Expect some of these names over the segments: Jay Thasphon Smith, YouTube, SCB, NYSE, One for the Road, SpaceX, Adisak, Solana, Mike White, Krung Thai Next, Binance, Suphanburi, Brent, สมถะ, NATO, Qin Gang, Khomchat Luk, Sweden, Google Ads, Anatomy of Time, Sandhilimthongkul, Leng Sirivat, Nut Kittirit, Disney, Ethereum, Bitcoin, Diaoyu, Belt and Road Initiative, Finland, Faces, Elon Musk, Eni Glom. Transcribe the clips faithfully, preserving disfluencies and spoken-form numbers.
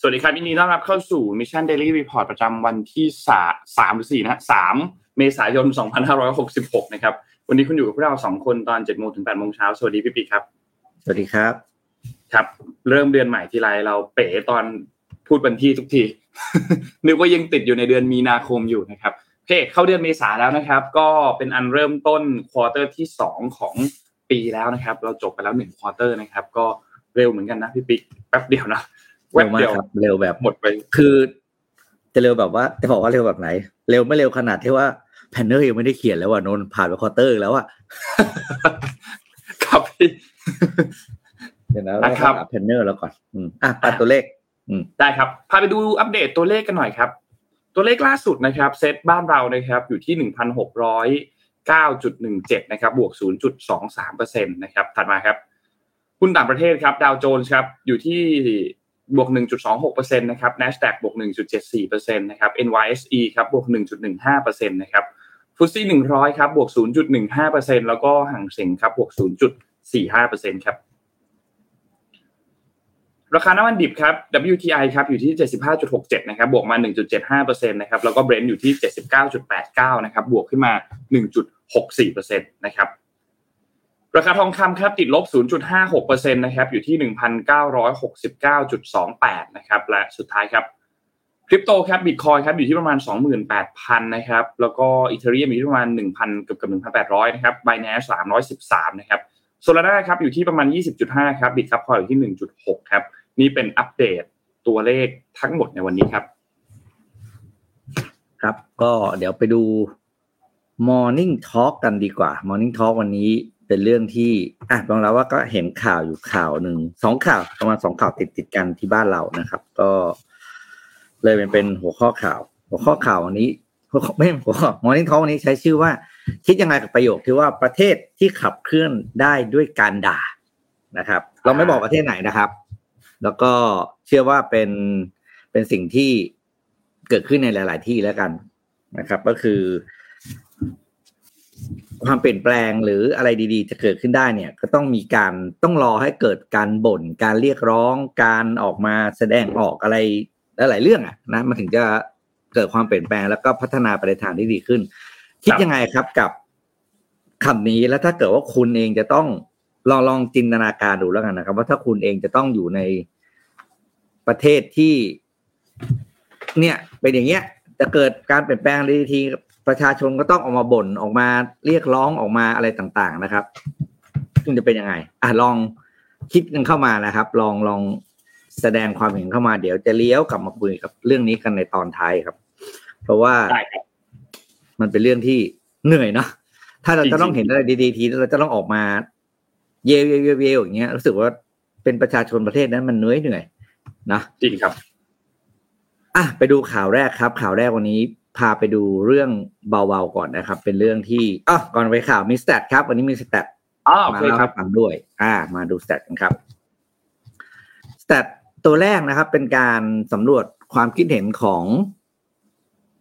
สวัสดีครับยินดีต้อนรับเข้าสู่ Mission Daily Report ประจำวันที่สามหรือสี่นะฮะสามเมษายนสองพันห้าร้อยหกสิบหกนะครับวันนี้คุณอยู่กับพวกเราสองคนตอน เจ็ดโมง ถึง แปดโมงเช้าสวัสดีพี่ปิ๊กครับสวัสดีครับครับเริ่มเดือนใหม่ทีไรเราเป๋ตอนพูดวันที่ทุกทีนึกว่ายังติดอยู่ในเดือนมีนาคมอยู่นะครับเพจเข้าเดือนเมษาแล้วนะครับก็เป็นอันเริ่มต้นควอเตอร์ที่สองของปีแล้วนะครับเราจบไปแล้วหนึ่งควอเตอร์นะครับก็เร็วเหมือนกันนะพี่ปิ๊กแป๊บเดียวนะเร็วมากครับเร็วแบบหมดไปคือจะเร็วแบบว่าจะบอกว่าเร็วแบบไหนเร็วไม่เร็วขนาดที่ว่าแพนเนอร์ยังไม่ได้เขียนแล้วอ่ะนนผ่านไปควอเตอร์แล้วอ่ะครับพี่เดี๋ยวนะครับแพนเนอร์แล้วก่อนอืมอ่ะปัดตัวเลขอืมได้ครับพาไปดูอัปเดตตัวเลขกันหน่อยครับตัวเลขล่าสุดนะครับเซตบ้านเรานะครับอยู่ที่ หนึ่งพันหกร้อยเก้าจุดหนึ่งเจ็ด นะครับบวก ศูนย์จุดสองสามเปอร์เซ็นต์ นะครับถัดมาครับหุ้นต่างประเทศครับดาวโจนส์ครับอยู่ที่บวก หนึ่งจุดสองหกเปอร์เซ็นต์ นะครับ NASDAQ บวก หนึ่งจุดเจ็ดสี่เปอร์เซ็นต์ นะครับ เอ็น วาย เอส อี ครับบวก หนึ่งจุดหนึ่งห้าเปอร์เซ็นต์ นะครับฟุตซี่หนึ่งร้อยครับบวก ศูนย์จุดหนึ่งห้าเปอร์เซ็นต์ แล้วก็หางเส็งครับบวก ศูนย์จุดสี่ห้าเปอร์เซ็นต์ ครับราคาน้ำมันดิบครับ ดับเบิลยู ที ไอ ครับอยู่ที่ เจ็ดสิบห้าจุดหกเจ็ด นะครับบวกมา หนึ่งจุดเจ็ดห้าเปอร์เซ็นต์ นะครับแล้วก็ Brent อยู่ที่ เจ็ดสิบเก้าจุดแปดเก้า นะครับบวกขึ้นมา หนึ่งจุดหกสี่เปอร์เซ็นต์ นะครับราคาทองคำครับติดลบ ศูนย์จุดห้าหกเปอร์เซ็นต์ นะครับอยู่ที่ หนึ่งพันเก้าร้อยหกสิบเก้าจุดสองแปด นะครับและสุดท้ายครับคริปโตครับ Bitcoin ครับอยู่ที่ประมาณ สองหมื่นแปดพัน นะครับแล้วก็ Ethereum อยู่ที่ประมาณ หนึ่งพัน เกือบๆ หนึ่งพันแปดร้อย นะครับ Binance สามร้อยสิบสาม นะครับ Solana ครับอยู่ที่ประมาณ ยี่สิบจุดห้า ครับ Bitcoin อยู่ที่ หนึ่งจุดหก ครับนี่เป็นอัปเดตตัวเลขทั้งหมดในวันนี้ครับครับก็เดี๋ยวไปดู Morning Talk กันดีกว่า Morning Talk วันนี้เป็นเรื่องที่อ่ะบอกแล้วว่าก็เห็นข่าวอยู่ข่าวหนึ่งสองข่าวประมาณสองข่าวติดติดกันที่บ้านเรานะครับก็เลยเป็นเป็นหัวข้อข่าวหัวข้อข่าววันนี้ไม่ใช่หัวข้อ Morning Talk วันนี้ใช้ชื่อว่าคิดยังไงกับประโยคที่ว่าประเทศที่ขับเคลื่อนได้ด้วยการด่านะครับเราไม่บอกประเทศไหนนะครับแล้วก็เชื่อว่าเป็นเป็นสิ่งที่เกิดขึ้นในหลายๆที่แล้วกันนะครับก็คือความเปลี่ยนแปลงหรืออะไรดีๆจะเกิดขึ้นได้เนี่ยก็ต้องมีการต้องรอให้เกิดการบ่นการเรียกร้องการออกมาแสดงออกอะไรหลายๆเรื่องอ่ะนะมันถึงจะเกิดความเปลี่ยนแปลงแล้วก็พัฒนาไปในทางที่ดีขึ้นคิดยังไงครับกับคำนี้แล้วถ้าเกิดว่าคุณเองจะต้องลองลองจินตนาการดูแล้วกันนะครับว่าถ้าคุณเองจะต้องอยู่ในประเทศที่เนี่ยเป็นอย่างเงี้ยจะเกิดการเปลี่ยนแปลงอะไรทีประชาชนก็ต้องออกมาบ่นออกมาเรียกร้องออกมาอะไรต่างๆนะครับซึ่งจะเป็นยังไงอ่ะลองคิดกันเข้ามานะครับลองลองแสดงความเห็นเข้ามาเดี๋ยวจะเลี้ยวกลับมาคุยกับเรื่องนี้กันในตอนท้ายครับเพราะว่ามันเป็นเรื่องที่เหนื่อยเนาะถ้าเราจะต้องเห็นอะไรดีๆทีเราจะต้องออกมาเย่ๆๆอย่างเงี้ยรู้สึกว่าเป็นประชาชนประเทศนั้นมันเหนื่อยเหนื่อยนะจริงครับอ่ะไปดูข่าวแรกครับข่าวแรกวันนี้พาไปดูเรื่องเบาๆก่อนนะครับเป็นเรื่องที่อ๋อก่อนไปข่าวมีสแตทครับวันนี้มีสแตทมาแล้วครับฟังด้วยอ่ามาดูสแตทกันครับสแตทตัวแรกนะครับเป็นการสำรวจความคิดเห็นของ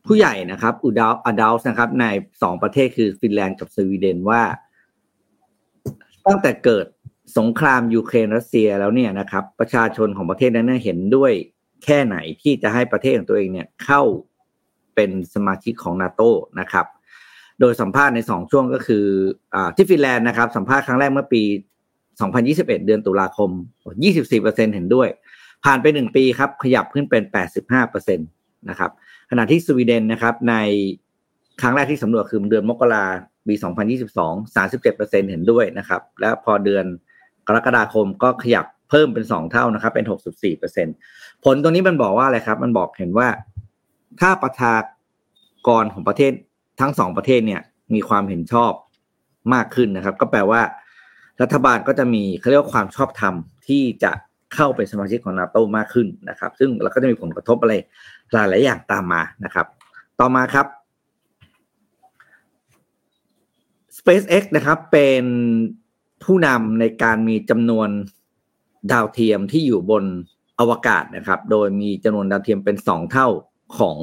ผู้ใหญ่นะครับอุดาอดัลส์นะครับในสองประเทศคือฟินแลนด์กับสวีเดนว่าตั้งแต่เกิดสงครามยูเครนรัสเซียแล้วเนี่ยนะครับประชาชนของประเทศนั้นเห็นด้วยแค่ไหนที่จะให้ประเทศของตัวเองเนี่ยเข้าเป็นสมาชิกของ NATO นะครับโดยสัมภาษณ์ในสองช่วงก็คืออ่าที่ฟินแลนด์นะครับสัมภาษณ์ครั้งแรกเมื่อปีสองพันยี่สิบเอ็ดเดือนตุลาคม ยี่สิบสี่เปอร์เซ็นต์ เห็นด้วยผ่านไปหนึ่งปีครับขยับขึ้นเป็น แปดสิบห้าเปอร์เซ็นต์ นะครับขณะที่สวีเดนนะครับในครั้งแรกที่สำรวจคือเดือนมกราคมปีสองพันยี่สิบสอง สามสิบเจ็ดเปอร์เซ็นต์ เห็นด้วยนะครับและพอเดือนกรกฎาคมก็ขยับเพิ่มเป็นสองเท่านะครับเป็น หกสิบสี่เปอร์เซ็นต์ ผลตรงนี้มันบอกว่าอะไรครับมันบอกเห็นว่าถ้าประชากรของประเทศทั้งสองประเทศเนี่ยมีความเห็นชอบมากขึ้นนะครับก็แปลว่ารัฐบาลก็จะมีเขาเรียกว่าความชอบธรรมที่จะเข้าเป็นสมาชิกของ NATO มากขึ้นนะครับซึ่งเราก็จะมีผลกระทบอะไรหลายๆอย่างตามมานะครับต่อมาครับ SpaceX นะครับเป็นผู้นำในการมีจำนวนดาวเทียมที่อยู่บนอวกาศนะครับโดยมีจำนวนดาวเทียมเป็นสองเท่าของ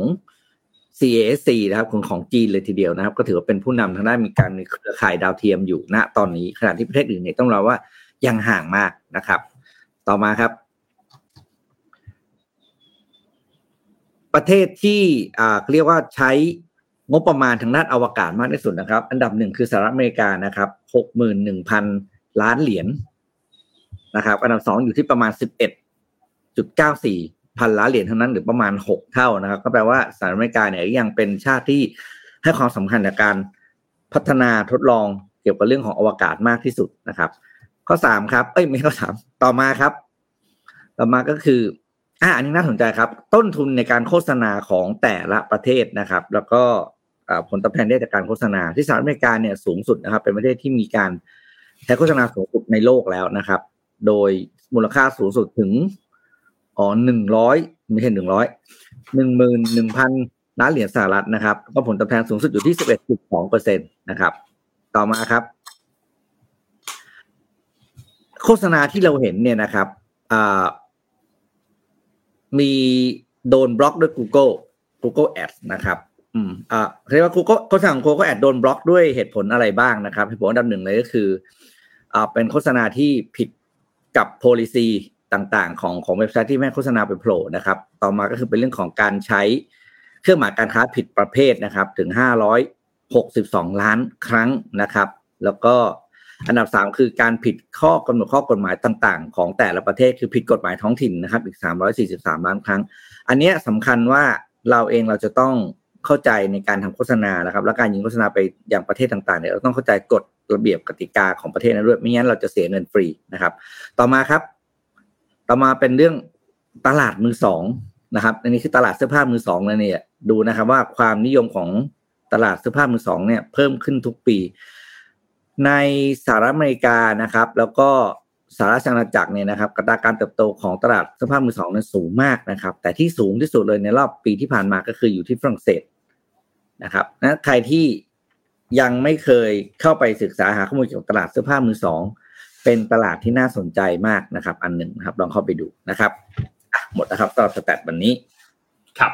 ซี เอ เอส ซี นะครับของของจีนเลยทีเดียวนะครับก็ถือว่าเป็นผู้นำทางด้านมีการมีเครือข่ายดาวเทียมอยู่ณตอนนี้ขณะที่ประเทศอื่นเนี่ยต้องเล่าว่ายังห่างมากนะครับต่อมาครับ ประเทศที่อ่าเรียกว่าใช้งบประมาณทางด้านอวกาศมากที่สุดนะครับอันดับหนึ่งคือสหรัฐอเมริกานะครับ หกหมื่นหนึ่งพัน ล้านเหรียญ น, นะครับอันดับสองอยู่ที่ประมาณ สิบเอ็ดจุดเก้าสี่ พันล้านเหรียญเท่านั้นหรือประมาณหกเท่านะครับก็แปลว่าสหรัฐอเมริกาเนี่ยยังเป็นชาติที่ให้ความสำคัญกับการพัฒนาทดลองเกี่ยวกับเรื่องของอวกาศมากที่สุดนะครับข้อสามครับเอ้ยไม่ข้อสามต่อมาครับต่อมาก็คืออ่ะอันนี้น่าสนใจครับต้นทุนในการโฆษณาของแต่ละประเทศนะครับแล้วก็ผลตอบแทนได้จากการโฆษณาที่สหรัฐอเมริกาเนี่ยสูงสุดนะครับเป็นประเทศที่มีการใช้โฆษณาสูงสุดในโลกแล้วนะครับโดยมูลค่าสูงสุดถึงอ๋อหนึ่งร้อยไม่ใช่หนึ่งร้อย หนึ่งหมื่นหนึ่งพัน ล้านเหรียญสหรัฐนะครับก็ผลตอบแทนสูงสุดอยู่ที่ สิบเอ็ดจุดสองเปอร์เซ็นต์ นะครับต่อมาครับโฆษณาที่เราเห็นเนี่ยนะครับอ่ามีโดนบล็อกด้วย Google Google Ads นะครับอืมอ่าเรียกว่า Google โฆษณาของ Google Ads โดนบล็อกด้วยเหตุผลอะไรบ้างนะครับเหตุผลอันดับหนึ่งเลยก็คืออ่าเป็นโฆษณาที่ผิดกับ policy ต่างๆของของเว็บไซต์ที่ไม่โฆษณาไปโผล่นะครับต่อมาก็คือเป็นเรื่องของการใช้เครื่องหมายการค้าผิดประเภทนะครับถึงห้าร้อยหกสิบสองล้านครั้งนะครับแล้วก็อันดับสามคือการผิดข้อกำหนดข้อกฎหมายต่างๆของแต่ละประเทศคือผิดกฎหมายท้องถิ่นนะครับอีกสามร้อยสี่สิบสามล้านครั้งอันนี้สำคัญว่าเราเองเราจะต้องเข้าใจในการทำโฆษณานะครับและการยิงโฆษณาไปอย่างประเทศต่างๆเนี่ยเราต้องเข้าใจกฎระเบียบกติกาของประเทศนั้นด้วยไม่งั้นเราจะเสียเงินฟรีนะครับต่อมาครับต่อมาเป็นเรื่องตลาดมือสองนะครับอันนี้คือตลาดเสื้อผ้ามือสองนะเนี่ยดูนะครับว่าความนิยมของตลาดเสื้อผ้ามือสองเนี่ยเพิ่มขึ้นทุกปีในสหรัฐอเมริกานะครับแล้วก็สหราชอาณาจักรเนี่ยนะครับอัตราการเติบโตของตลาดเสื้อผ้ามือสองเนี่ยสูงมากนะครับแต่ที่สูงที่สุดเลยในรอบปีที่ผ่านมาก็คืออยู่ที่ฝรั่งเศสนะครับนะใครที่ยังไม่เคยเข้าไปศึกษาหาข้อมูลเกี่ยวกับตลาดเสื้อผ้ามือสองเป็นตลาดที่น่าสนใจมากนะครับอันหนึ่งนะครับลองเข้าไปดูนะครับหมดนะครับตลอดสแตทวันนี้ครับ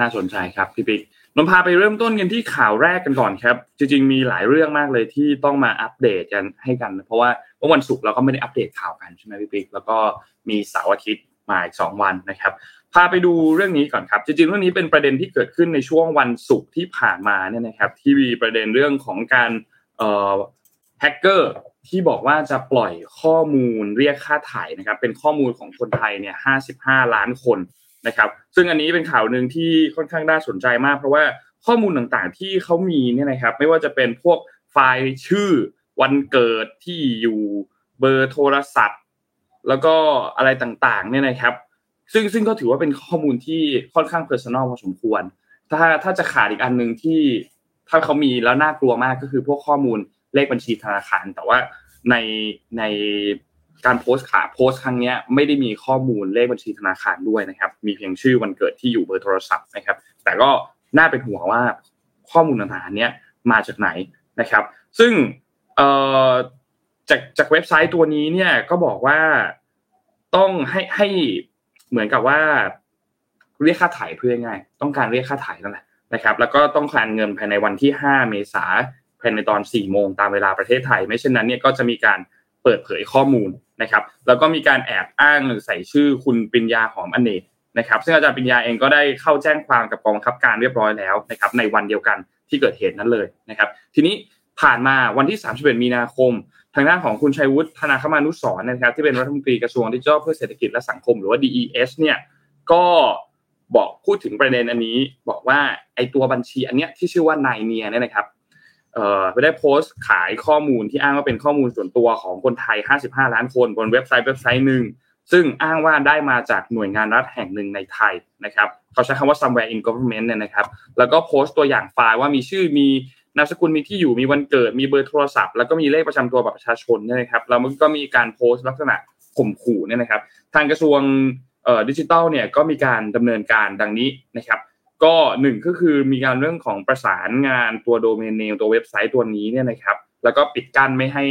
น่าสนใจครับพี่ปิ๊กนนพาไปเริ่มต้นกันที่ข่าวแรกกันก่อนครับจริงๆมีหลายเรื่องมากเลยที่ต้องมาอัปเดตกันให้กันเพราะว่าเมื่อวันศุกร์เราก็ไม่ได้อัปเดตข่าวกันใช่ไหมพี่ปิ๊กแล้วก็มีเสาร์อาทิตย์มาอีกสองวันนะครับพาไปดูเรื่องนี้ก่อนครับจริงๆเรื่องนี้เป็นประเด็นที่เกิดขึ้นในช่วงวันศุกร์ที่ผ่านมาเนี่ยนะครับที่มีประเด็นเรื่องของการเอ่อแฮกเกอร์ที่บอกว่าจะปล่อยข้อมูลเรียกค่าไถ่นะครับเป็นข้อมูลของคนไทยเนี่ยห้าสิบห้าล้านคนนะครับซึ่งอันนี้เป็นข่าวนึงที่ค่อนข้างน่าสนใจมากเพราะว่าข้อมูลต่างๆที่เขามีเนี่ยนะครับไม่ว่าจะเป็นพวกไฟล์ชื่อวันเกิดที่อยู่เบอร์โทรศัพท์แล้วก็อะไรต่างๆเนี่ยนะครับซึ่งซึ่งก็ถือว่าเป็นข้อมูลที่ค่อนข้างเพอร์ซันนอลพอสมควรถ้าถ้าจะขาดอีกอันนึงที่ถ้าเขามีแล้วน่ากลัวมากก็คือพวกข้อมูลเลขบัญชีธนาคารแต่ว่าในในการโพสต์ขาโพสต์ครั้งนี้ไม่ได้มีข้อมูลเลขบัญชีธนาคารด้วยนะครับมีเพียงชื่อวันเกิดที่อยู่เบอร์โทรศัพท์นะครับแต่ก็น่าเป็นห่วงว่าข้อมูลต่างๆเนี้ยมาจากไหนนะครับซึ่งเอ่อจากจากเว็บไซต์ตัวนี้เนี่ยก็บอกว่าต้องให้ให้เหมือนกับว่าเรียกค่าไถ่เพื่อง่ายต้องการเรียกค่าไถ่นั่นแหละนะครับแล้วก็ต้องการเงินภายในวันที่ห้าเมษายนภายในตอน สี่โมง นตามเวลาประเทศไทยไม่เช่นนั้นเนี่ยก็จะมีการเปิดเผยข้อมูลนะครับแล้วก็มีการแอบอ้างหรือใส่ชื่อคุณปิญญาหอมอเนกนะครับซึ่งอาจารย์ปิญญาเองก็ได้เข้าแจ้งความกับกองบังคับการเรียบร้อยแล้วนะครับในวันเดียวกันที่เกิดเหตุนั้นเลยนะครับทีนี้ผ่านมาวันที่สามสิบเอ็ดมีนาคมทางด้านของคุณชัยวุฒิธนาคมานุสรณ์นะครับที่เป็นรัฐมนตรีกระทรวงดิจิทัลเพื่อเศรษฐกิจและสังคมหรือว่า ดี อี เอส เนี่ยก็บอกพูดถึงประเด็นอันนี้บอกว่าไอ้ตัวบัญชีอันเนี้ยที่ชื่อว่านายเนียเนี่ยนะครับเอ่อได้โพสต์ขายข้อมูลที่อ้างว่าเป็นข้อมูลส่วนตัวของคนไทยห้าสิบห้าล้านคนบนเว็บไซต์เว็บไซต์นึงซึ่งอ้างว่าได้มาจากหน่วยงานรัฐแห่งหนึ่งในไทยนะครับเขาใช้คำว่า somewhere in government เนี่ยนะครับแล้วก็โพสต์ตัวอย่างไฟล์ว่ามีชื่อมีนามสกุลมีที่อยู่มีวันเกิดมีเบอร์โทรศัพท์แล้วก็มีเลขประจำตัวบัตรประชาชนเนี่ยนะครับแล้วมันก็มีการโพสต์ลักษณะข่มขู่เนี่ยนะครับทางกระทรวงเอ่อดิจิทัลเนี่ยก็มีการดำเนินการดังนี้นะครับก็หนึ่งก็คือมีการเรื่องของประสานงานตัวโดเมนเนมตัวเว็บไซต์ตัวนี้เนี่ยนะครับแล้วก็ปิดกั้นไม่ให้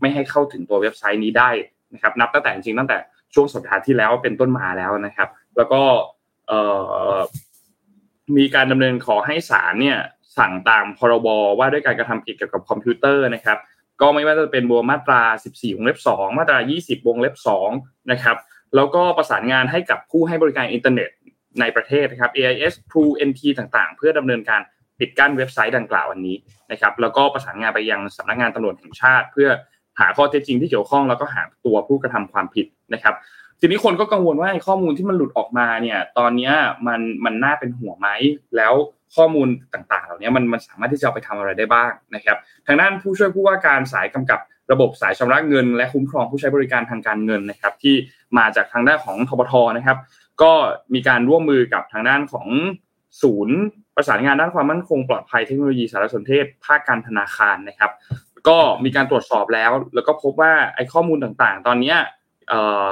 ไม่ให้เข้าถึงตัวเว็บไซต์นี้ได้นะครับนับตั้งแต่จริงๆตั้งแต่ช่วงสัปดาห์ที่แล้วเป็นต้นมาแล้วนะครับแล้วก็เอ่อมีการดำเนินขอให้ศาลเนี่ยสั่งตามพรบว่าด้วยการกระทำผิดเกี่ยวกับคอมพิวเตอร์นะครับก็ไม่ว่าจะเป็นบัวมาตราสิบสี่วงเล็บสองมาตรายี่สิบวงเล็บสองนะครับแล้วก็ประสานงานให้กับผู้ให้บริการอินเทอร์เน็ต ในประเทศนะครับ เอ ไอ เอส True เอ็น ที ต่างๆเพื่อดำเนินการปิดกั้นเว็บไซต์ดังกล่าวอันนี้นะครับแล้วก็ประสานงานไปยังสำนักงานตำรวจแห่งชาติเพื่อหาข้อเท็จจริงที่เกี่ยวข้องแล้วก็หาตัวผู้กระทำความผิดนะครับทีนี้คนก็กังวลว่าข้อมูลที่มันหลุดออกมาเนี่ยตอนนี้มันมันน่าเป็นห่วงไหมแล้วข้อมูลต่างๆเหล่านี้มันมันสามารถที่จะเอาไปทำอะไรได้บ้างนะครับทางด้านผู้ช่วยผู้ว่าการสายกำกับระบบสายชำระเงินและคุ้มครองผู้ใช้บริการทางการเงินนะครับที่มาจากทางด้านของธปท.นะครับก็มีการร่วมมือกับทางด้านของศูนย์ประสานงานด้านความมั่นคงปลอดภัยเทคโนโลยีสารสนเทศภาคการธนาคารนะครับก็มีการตรวจสอบแล้วแล้วก็พบว่าไอ้ข้อมูลต่างๆตอนนี้เอ่อ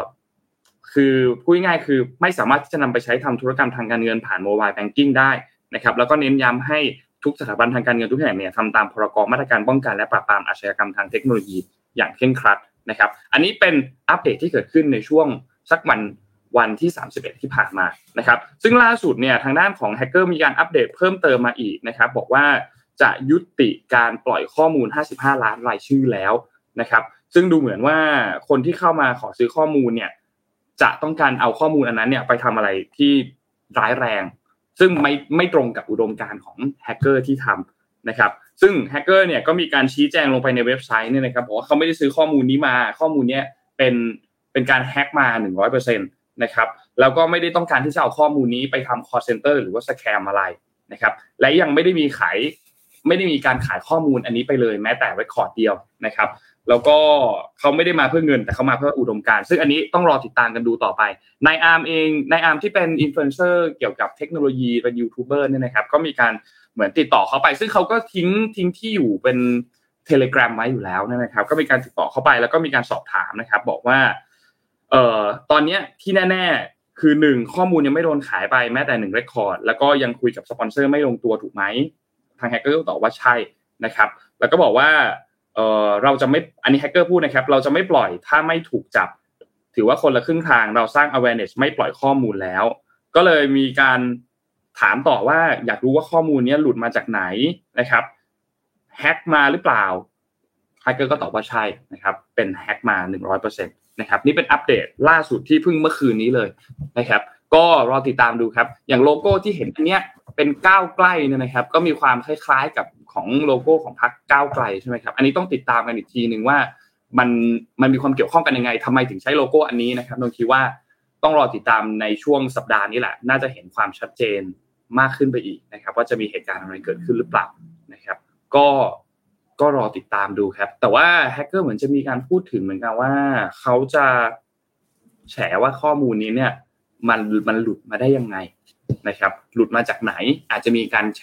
คือพูดง่ายๆคือไม่สามารถที่จะนำไปใช้ทำธุรกรรมทางการเงินผ่านโมบายแบงกิ้งได้นะครับแล้วก็เน้นย้ำให้ทุกสถาบันทางการเงินทุกแห่งเนี่ยทำตามพรก.มาตรการป้องกันและปราบปรามอาชญากรรมทางเทคโนโลยีอย่างเคร่งครัดนะครับอันนี้เป็นอัปเดตที่เกิดขึ้นในช่วงสักวันวันที่สามสิบเอ็ดที่ผ่านมานะครับซึ่งล่าสุดเนี่ยทางด้านของแฮกเกอร์มีการอัปเดตเพิ่มเติมมาอีกนะครับบอกว่าจะยุติการปล่อยข้อมูลห้าสิบห้าล้านรายชื่อแล้วนะครับซึ่งดูเหมือนว่าคนที่เข้ามาขอซื้อข้อมูลเนี่ยจะต้องการเอาข้อมูลอันนั้นเนี่ยไปทำอะไรที่ร้ายแรงซึ่งไม่ไม่ตรงกับอุดมการณ์ของแฮกเกอร์ที่ทำนะครับซึ่งแฮกเกอร์เนี่ยก็มีการชี้แจงลงไปในเว็บไซต์เนี่ยนะครับบอกว่าเขาไม่ได้ซื้อข้อมูลนี้มาข้อมูลเนี้ยเป็นเป็นการแฮกมา หนึ่งร้อยเปอร์เซ็นต์ นะครับแล้วก็ไม่ได้ต้องการที่จะเอาข้อมูลนี้ไปทำ call center หรือว่าสแคมอะไรนะครับและยังไม่ได้มีขายไม่ได้มีการขายข้อมูลอันนี้ไปเลยแม้แต่ record เดียวนะครับแล้วก็เขาไม่ได้มาเพื่อเงินแต่เขามาเพื่ออุดมการณ์ซึ่งอันนี้ต้องรอติดตามกันดูต่อไปนายอาร์มเองนายอาร์มที่เป็นอินฟลูเอนเซอร์เกี่ยวกับเทคโนโลยีเป็นยูทูบเบอร์เนี่ยนะครับก็มีการเหมือนติดต่อเขาไปซึ่งเขาก็ทิ้งทิ้งที่อยู่เป็น Telegram ไว้อยู่แล้วนะครับก็มีการติดต่อเข้าไปแล้วก็มีการสอบถามนะครับบอกว่าเอ่อตอนนี้ที่แน่ๆคือหนึ่งข้อมูลยังไม่โดนขายไปแม้แต่หนึ่ง record แล้วก็ยังคุยกับสปอนเซอร์ไม่ลงตัวถูกมั้ยทางแฮกเกอร์ตอบว่าใช่นะครับแล้วก็บอกว่าเอ่อเราจะไม่อันนี้แฮกเกอร์พูดนะครับเราจะไม่ปล่อยถ้าไม่ถูกจับถือว่าคนละครึ่งทางเราสร้าง awareness ไม่ปล่อยข้อมูลแล้วก็เลยมีการถามต่อว่าอยากรู้ว่าข้อมูลเนี้ยหลุดมาจากไหนนะครับแฮกมาหรือเปล่าแฮกเกอร์ก็ตอบว่าใช่นะครับเป็นแฮกมา หนึ่งร้อยเปอร์เซ็นต์ นะครับนี่เป็นอัปเดตล่าสุดที่เพิ่งเมื่อคืนนี้เลยนะครับก็รอติดตามดูครับอย่างโลโก้ที่เห็นอันเนี้ยเป็นก้าวไกลเนี่ยนะครับก็มีความคล้ายๆกับของโลโก้ของพรรคก้าวไกลใช่ไหมครับอันนี้ต้องติดตามกันอีกทีนึงว่ามันมันมีความเกี่ยวข้องกันยังไงทำไมถึงใช้โลโก้อันนี้นะครับน้องคิดว่าต้องรอติดตามในช่วงสัปดาห์นี้แหละน่าจะเห็นความชัดเจนมากขึ้นไปอีกนะครับว่าจะมีเหตุการณ์อะไรเกิดขึ้นหรือเปล่านะครับก็ก็รอติดตามดูครับแต่ว่าแฮกเกอร์เหมือนจะมีการพูดถึงเหมือนกันว่าเขาจะแฉว่าข้อมูลนี้เนี่ยมันมันหลุดมาได้ยังไงนะครับหลุดมาจากไหนอาจจะมีการแฉ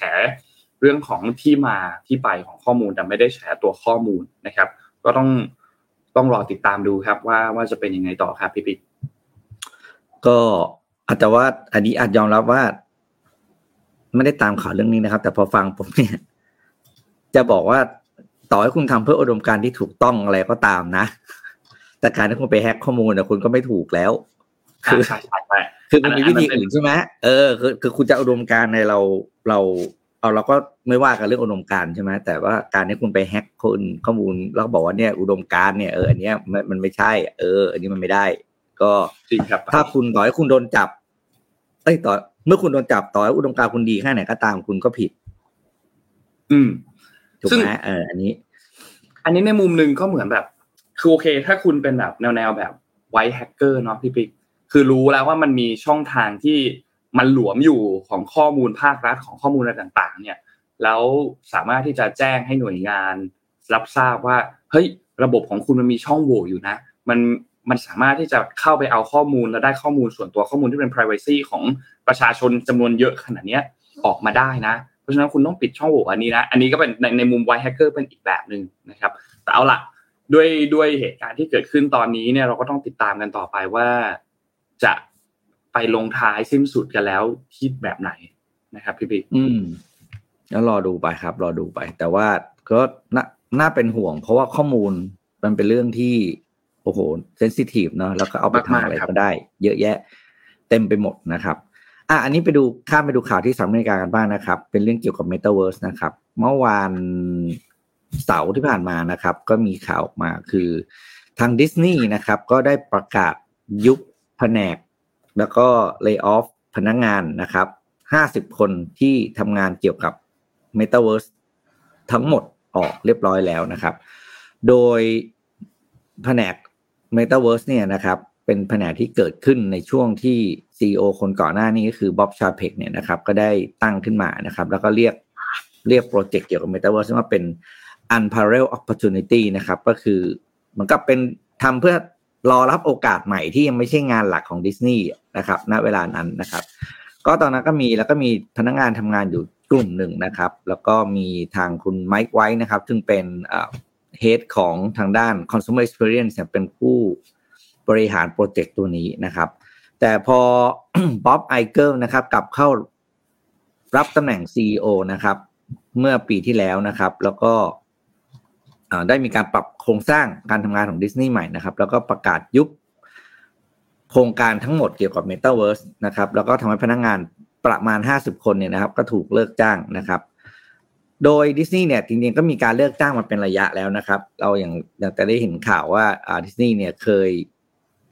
เรื่องของที่มาที่ไปของข้อมูลแต่ไม่ได้แฉตัวข้อมูลนะครับก็ต้องต้องรอติดตามดูครับว่าว่าจะเป็นยังไงต่อครับพี่ปิ๊กก็อาจจะว่าอันนี้อาจยอมรับว่าไม่ได้ตามข่าวเรื่องนี้นะครับแต่พอฟังผมเนี่ยจะบอกว่าต่อให้คุณทำเพื่ออุดมการณ์ที่ถูกต้องอะไรก็ตามนะแต่การที่คุณไปแฮกข้อมูลน่ะคุณก็ไม่ถูกแล้วคือใช่ๆๆคือมันมีวิธีอื่นใช่ไหมเออคือคือคุณจะอุดมการณ์ในเราเราเอาเราก็ไม่ว่ากันเรื่องอุดมการณ์ใช่ไหมแต่ว่าการที่คุณไปแฮกคนข้อมูลแล้วบอกว่าเนี่ยอุดมการณ์เนี่ยเอออันเนี้ยมันมันไม่ใช่เอออันนี้มันไม่ได้ก็ถ้าคุณต่อให้คุณโดนจับเอ้ยต่อเมื่อคุณโดนจับต่อให้อุดมการณ์คุณดีแค่ไหนก็ตามคุณก็ผิดอืมถูกไหมเอออันนี้อันนี้ในมุมนึงก็เหมือนแบบคือโอเคถ้าคุณเป็นแบบแนวแนวแบบไวท์แฮกเกอร์เนาะพี่ปิ๊กคือรู้แล้วว่ามันมีช่องทางที่มันหลวมอยู่ของข้อมูลภาครัฐของข้อมูลอะไรต่างๆเนี่ยแล้วสามารถที่จะแจ้งให้หน่วยงานรับทราบว่าเฮ้ยระบบของคุณมันมีช่องโหว่อยู่นะมันมันสามารถที่จะเข้าไปเอาข้อมูลและได้ข้อมูลส่วนตัวข้อมูลที่เป็น privacy ของประชาชนจำนวนเยอะขนาดนี้ออกมาได้นะเพราะฉะนั้นคุณต้องปิดช่องโหว่อันนี้นะอันนี้ก็เป็นในในมุมไวท์แฮกเกอร์เป็นอีกแบบนึงนะครับแต่เอาล่ะด้วยด้วยเหตุการณ์ที่เกิดขึ้นตอนนี้เนี่ยเราก็ต้องติดตามกันต่อไปว่าจะไปลงท้ายสิ้นสุดกันแล้วที่แบบไหนนะครับพี่บิ๊กอืมแล้วรอดูไปครับรอดูไปแต่ว่าก็น่าน่าเป็นห่วงเพราะว่าข้อมูลมันเป็นเรื่องที่โอ้โหเซนซิทีฟเนาะแล้วก็เอาไปทำอะไรก็ได้เยอะแยะเต็มไปหมดนะครับอ่ะอันนี้ไปดูข้ามไปดูข่าวที่สหรัฐอเมริกากันบ้างนะครับเป็นเรื่องเกี่ยวกับ Metaverse นะครับเมื่อวานเสาร์ที่ผ่านมานะครับก็มีข่าวออกมาคือทางดิสนีย์นะครับก็ได้ประกาศยุบแผนกแล้วก็เลย์ออฟพ พนักงานนะครับห้าสิบคนที่ทำงานเกี่ยวกับ Metaverse ทั้งหมดออกเรียบร้อยแล้วนะครับโดยแผนก Metaverse เนี่ยนะครับเป็นแผนกที่เกิดขึ้นในช่วงที่ ซี อี โอ คนก่อนหน้านี้ก็คือบ๊อบชาเพกเนี่ยนะครับก็ได้ตั้งขึ้นมานะครับแล้วก็เรียกเรียกโปรเจกต์เกี่ยวกับ Metaverse ว่าเป็น Unparalleled Opportunity นะครับก็คือเหมือนกับเป็นทำเพื่อรอรับโอกาสใหม่ที่ยังไม่ใช่งานหลักของดิสนีย์นะครับณเวลานั้นนะครับก็ตอนนั้นก็มีแล้วก็มีพนักงานทำงานอยู่กลุ่มหนึ่งนะครับแล้วก็มีทางคุณไมค์ไวท์นะครับซึ่งเป็นเอ่อ head ของทางด้าน consumer experience เป็นผู้บริหารโปรเจกต์ตัวนี้นะครับแต่พอบ๊อบไอเกิลนะครับกลับเข้ารับตำแหน่ง ซี อี โอ นะครับเมื่อปีที่แล้วนะครับแล้วก็ได้มีการปรับโครงสร้างการทำงานของดิสนีย์ใหม่นะครับแล้วก็ประกาศยุบโครงการทั้งหมดเกี่ยวกับ Metaverse นะครับแล้วก็ทำให้พนักงานประมาณห้าสิบคนเนี่ยนะครับก็ถูกเลิกจ้างนะครับโดยดิสนีย์เนี่ยจริงๆก็มีการเลิกจ้างมาเป็นระยะแล้วนะครับเราอย่างอย่างแต่ได้เห็นข่าวว่าดิสนีย์เนี่ยเคย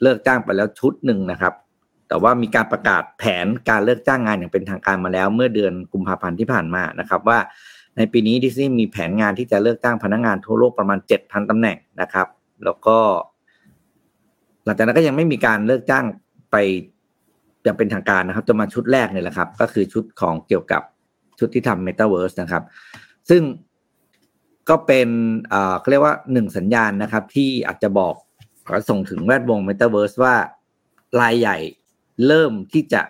เลิกจ้างไปแล้วชุดหนึ่งนะครับแต่ว่ามีการประกาศแผนการเลิกจ้างงานอย่างเป็นทางการมาแล้วเมื่อเดือนกุมภาพันธ์ที่ผ่านมานะครับว่าในปีนี้ดิสนีย์มีแผนงานที่จะเลิกจ้างพนักงานทั่วโลกประมาณ เจ็ดพัน ตำแหน่งนะครับแล้วก็หลังจากนั้นก็ยังไม่มีการเลิกจ้างไปอย่างเป็นทางการนะครับจนมาชุดแรกเนี่ยแหละครับก็คือชุดของเกี่ยวกับชุดที่ทำ Metaverse นะครับซึ่งก็เป็นเอ่อเค้าเรียกว่าหนึ่งสัญญาณนะครับที่อาจจะบอกก็ส่งถึงแวดวง Metaverse ว่ารายใหญ่เริ่มที่จะ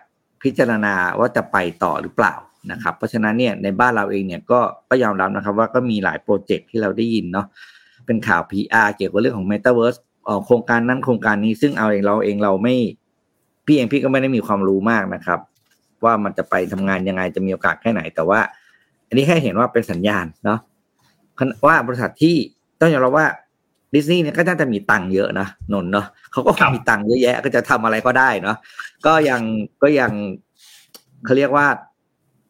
พิจารณาว่าจะไปต่อหรือเปล่านะครับเพราะฉะนั้นเนี่ยในบ้านเราเองเนี่ยก็ก็ยอมรับนะครับว่าก็มีหลายโปรเจกต์ที่เราได้ยินเนาะเป็นข่าว พี อาร์ เกี่ยวกับเรื่องของ Metaverse เอ่อโครงการนั้นโครงการนี้ซึ่งเอาเองเราเองเราไม่พี่เองพี่ก็ไม่ได้มีความรู้มากนะครับว่ามันจะไปทำงานยังไงจะมีโอกาสแค่ไหนแต่ว่าอันนี้แค่เห็นว่าเป็นสัญญาณเนาะว่าบริษัทที่ต้องยอมรับว่าดิสนีย์เนี่ยก็น่าจะมีตังค์เยอะนะนนเนาะเขาก็มีตังค์เยอะแยะก็จะทำอะไรก็ได้เนาะก็ยังก็ยังเขาเรียกว่า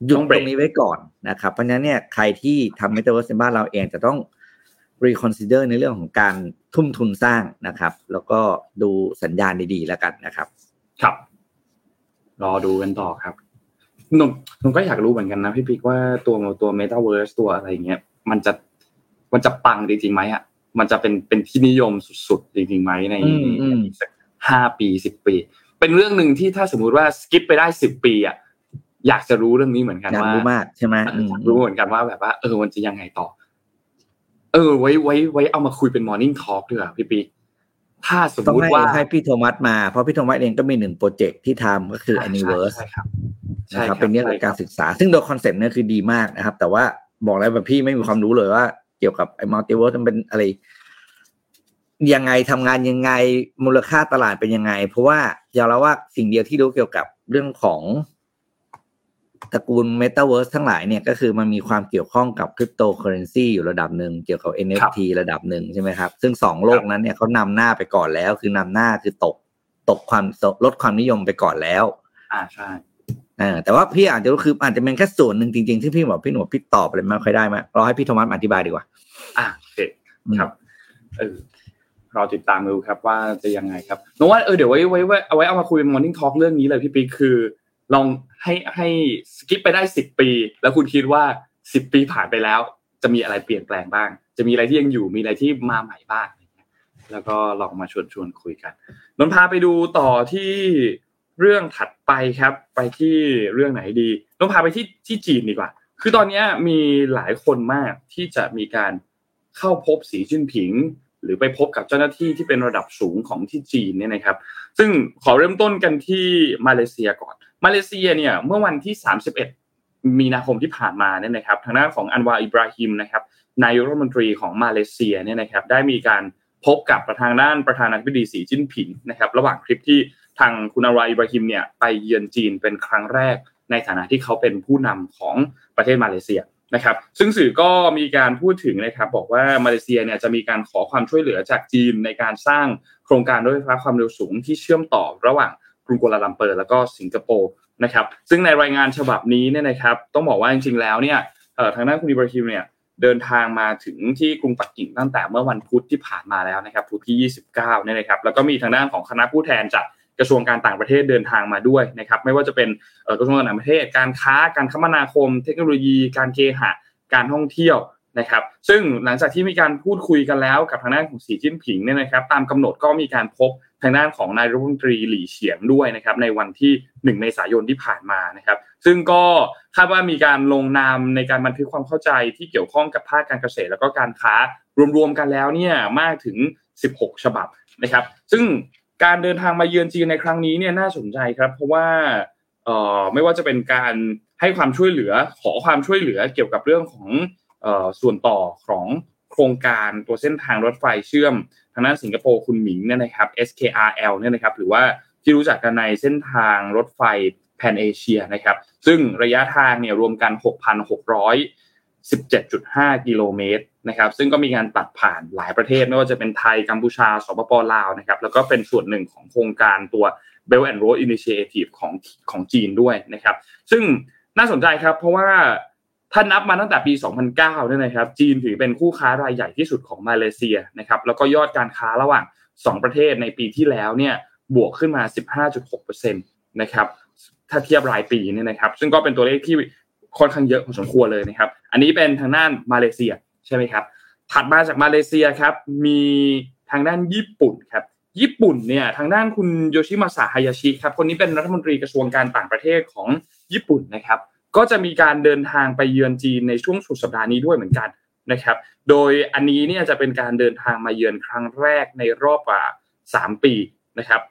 หยุดตรงนี้ไว้ก่อนนะครับเพราะฉะนั้นเนี่ยใครที่ทำเมตาเวิร์สในบ้านเราเองจะต้อง reconsider ในเรื่องของการทุ่มทุนสร้างนะครับแล้วก็ดูสัญญาณดีๆแล้วกันนะครับครับรอดูกันต่อครับนนนนก็อยากรู้เหมือนกันนะพี่ปิ๊กว่าตัวตัวเมตาเวิร์สตัวอะไรอย่างเงี้ยมันจะมันจะปังจริงๆไหมอะมันจะเป็นเป็นที่นิยมสุดๆจริงๆมั้ยในอีกสักห้าปีสิบปีเป็นเรื่องนึงที่ถ้าสมมุติว่าสกิปไปได้สิบปีอ่ะอยากจะรู้เรื่องนี้เหมือนกันว่าอยากรู้มากใช่มั้ยอืมรู้เหมือนกันว่าแบบว่าเออมันจะยังไงต่อเออไว้ไว้ไว้เอามาคุยเป็นมอร์นิ่งทอล์คดีกว่าพี่ปิ๊กถ้าสมมุติว่าให้พี่โทมัสมาเพราะพี่โทมัสเองก็มีหนึ่งโปรเจกต์ที่ทำก็คือ Universe ใช่ครับใช่ครับเป็นเรื่องการศึกษาซึ่งโดยคอนเซ็ปต์เนี่ยคือดีมากนะครับแต่ว่าบอกแล้วแบบพี่ไม่มีความรู้เลยว่าเกี่ยวกับไอ้มัลติเวิร์สมันเป็นอะไรยังไงทำงานยังไงมูลค่าตลาดเป็นยังไงเพราะว่าอย่างเราว่าสิ่งเดียวที่รู้เกี่ยวกับเรื่องของตระกูลเมตาเวิร์สทั้งหลายเนี่ยก็คือมันมีความเกี่ยวข้องกับคริปโตเคอเรนซีอยู่ระดับหนึ่งเกี่ยวกับ เอ็น เอฟ ที ระดับหนึ่งใช่ไหมครับซึ่งสองโลกนั้นเนี่ยเขานำหน้าไปก่อนแล้วคือนำหน้าคือตกตกความลดความนิยมไปก่อนแล้วอ่าใช่อ่าแต่ว่าพี่อาจจะรู้คืออาจจะเป็นแค่ส่วนหนึ่งจริงๆที่พี่บอกพี่หนูพี่ตอบอะไรไม่ค่อยได้มั้ยรอให้พี่โทมัสอธิบายดีกว่าอ่าโอเคครับเออรอติดตามดูครับว่าจะยังไงครับหนูว่าเออเดี๋ยวไว้ไว้เอาไว้เอามาคุยเป็น Morning Talk เรื่องนี้เลยพี่ปิ๊กคือลองให้ให้สกิปไปได้สิบปีแล้วคุณคิดว่าสิบปีผ่านไปแล้วจะมีอะไรเปลี่ยนแปลงบ้างจะมีอะไรที่ยังอยู่มีอะไรที่มาใหม่บ้างแล้วก็ลองมาชวนชวนคุยกันนนพาไปดูต่อที่เรื่องถัดไปครับไปที่เรื่องไหนดีต้องพาไปที่ที่จีนดีกว่าคือตอนนี้มีหลายคนมากที่จะมีการเข้าพบสีจิ้นผิงหรือไปพบกับเจ้าหน้าที่ที่เป็นระดับสูงของที่จีนเนี่ยนะครับซึ่งขอเริ่มต้นกันที่มาเลเซียก่อนมาเลเซียเนี่ยเมื่อวันที่สามสิบเอ็ดมีนาคมที่ผ่านมาเนี่ยนะครับทางด้านของอันวาร์อิบราฮิมนะครับนายกรัฐมนตรีของมาเลเซียเนี่ยนะครับได้มีการพบกับประธานด้านประธานาธิบดีสีจิ้นผิงนะครับระหว่างคลิปที่ทางคุณอันวาร์อิบราฮิมเนี่ยไปเยือนจีนเป็นครั้งแรกในฐานะที่เขาเป็นผู้นำของประเทศมาเลเซียนะครับซึ่งสื่อก็มีการพูดถึงนะครับบอกว่ามาเลเซียเนี่ยจะมีการขอความช่วยเหลือจากจีนในการสร้างโครงการรถไฟฟ้าความเร็วสูงที่เชื่อมต่อระหว่างกรุงกัวลาลัมเปอร์แล้วก็สิงคโปร์นะครับซึ่งในรายงานฉบับนี้เนี่ยนะครับต้องบอกว่าจริงๆแล้วเนี่ยเอ่อทางด้านคุณอิบราฮิมเนี่ยเดินทางมาถึงที่กรุงปักกิ่งตั้งแต่เมื่อวันพุธที่ผ่านมาแล้วนะครับพุธที่ยี่สิบเก้าเนี่ยนะครับแล้วก็มีทางด้านของคณะผู้แทนจาก กระทรวงการต่างประเทศเดินทางมาด้วยนะครับไม่ว่าจะเป็นกระทรวงการต่างประเทศการค้าการคมนาคมเทคโนโลยีการเคหะการท่องเที่ยวนะครับซึ่งหลังจากที่มีการพูดคุยกันแล้วกับทางด้านของสีจิ้นผิงเนี่ยนะครับตามกำหนดก็มีการพบทางด้านของนายรัฐมนตรีหลี่เฉียงด้วยนะครับในวันที่หนึ่งเมษายนที่ผ่านมานะครับซึ่งก็คาดว่ามีการลงนามในการบันทึกความเข้าใจที่เกี่ยวข้องกับภาคการเกษตรแล้วก็การค้ารวมๆกันแล้วเนี่ยมากถึงสิบหกฉบับนะครับซึ่งการเดินทางมาเยือนจีนในครั้งนี้เนี่ยน่าสนใจครับเพราะว่าเอ่อไม่ว่าจะเป็นการให้ความช่วยเหลือขอความช่วยเหลือเกี่ยวกับเรื่องของเอ่อส่วนต่อของโครงการตัวเส้นทางรถไฟเชื่อมทางด้านสิงคโปร์คุณหมิงเนี่ยนะครับ เอส เค อาร์ แอล เนี่ยนะครับหรือว่าที่รู้จักกันในเส้นทางรถไฟแพนเอเชียนะครับซึ่งระยะทางเนี่ยรวมกัน หกพันหกร้อยสิบเจ็ดจุดห้ากิโลเมตรนะครับซึ่งก็มีการตัดผ่านหลายประเทศไม่ว่าจะเป็นไทยกัมพูชาสปปลาวนะครับแล้วก็เป็นส่วนหนึ่งของโครงการตัว Belt and Road Initiative ของของจีนด้วยนะครับซึ่งน่าสนใจครับเพราะว่าถ้านับมาตั้งแต่ปีสองพันเก้าเนี่ยนะครับจีนถือเป็นคู่ค้ารายใหญ่ที่สุดของมาเลเซียนะครับแล้วก็ยอดการค้าระหว่างสองประเทศในปีที่แล้วเนี่ยบวกขึ้นมา สิบห้าจุดหกเปอร์เซ็นต์ นะครับถ้าเทียบรายปีเนี่ยนะครับซึ่งก็เป็นตัวเลขที่ค่อนข้างเยอะพอสมควรเลยนะครับอันนี้เป็นทางด้านมาเลเซียใช่ไหมครับถัดมาจากมาเลเซียครับมีทางด้านญี่ปุ่นครับญี่ปุ่นเนี่ยทางด้านคุณโยชิมาสะฮายาชิครับคนนี้เป็นรัฐมนตรีกระทรวงการต่างประเทศของญี่ปุ่นนะครับก็จะมีการเดินทางไปเยือนจีนในช่วงสุดสัปดาห์นี้ด้วยเหมือนกันนะครับโดยอันนี้เนี่ยจะเป็นการเดินทางมาเยือนครั้งแรกในรอบกว่าสามปีนะครับ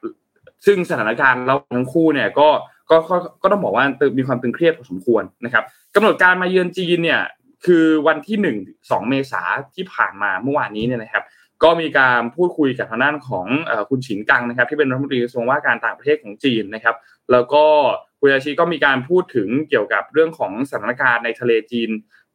ซึ่งสถานการณ์เราทั้งคู่เนี่ยก็ก็ก็ต้องบอกว่ามีความตึงเครียดพอสมควรนะครับกำหนดการมาเยือนจีนเนี่ยคือวันที่หนึ่งถึงสองเมษายนที่ผ่านมาเมื่อวานนี้เนี่ยนะครับก็มีการพูดคุยกับทางด้านของเอ่อคุณฉินกังนะครับที่เป็นรัฐมนตรีกระทรวงว่าการต่างประเทศของจีนนะครับแล้วก็คุณอาชีก็มีการพูดถึงเกี่ยวกับเรื่องของสถานการณ์ในทะเลจีน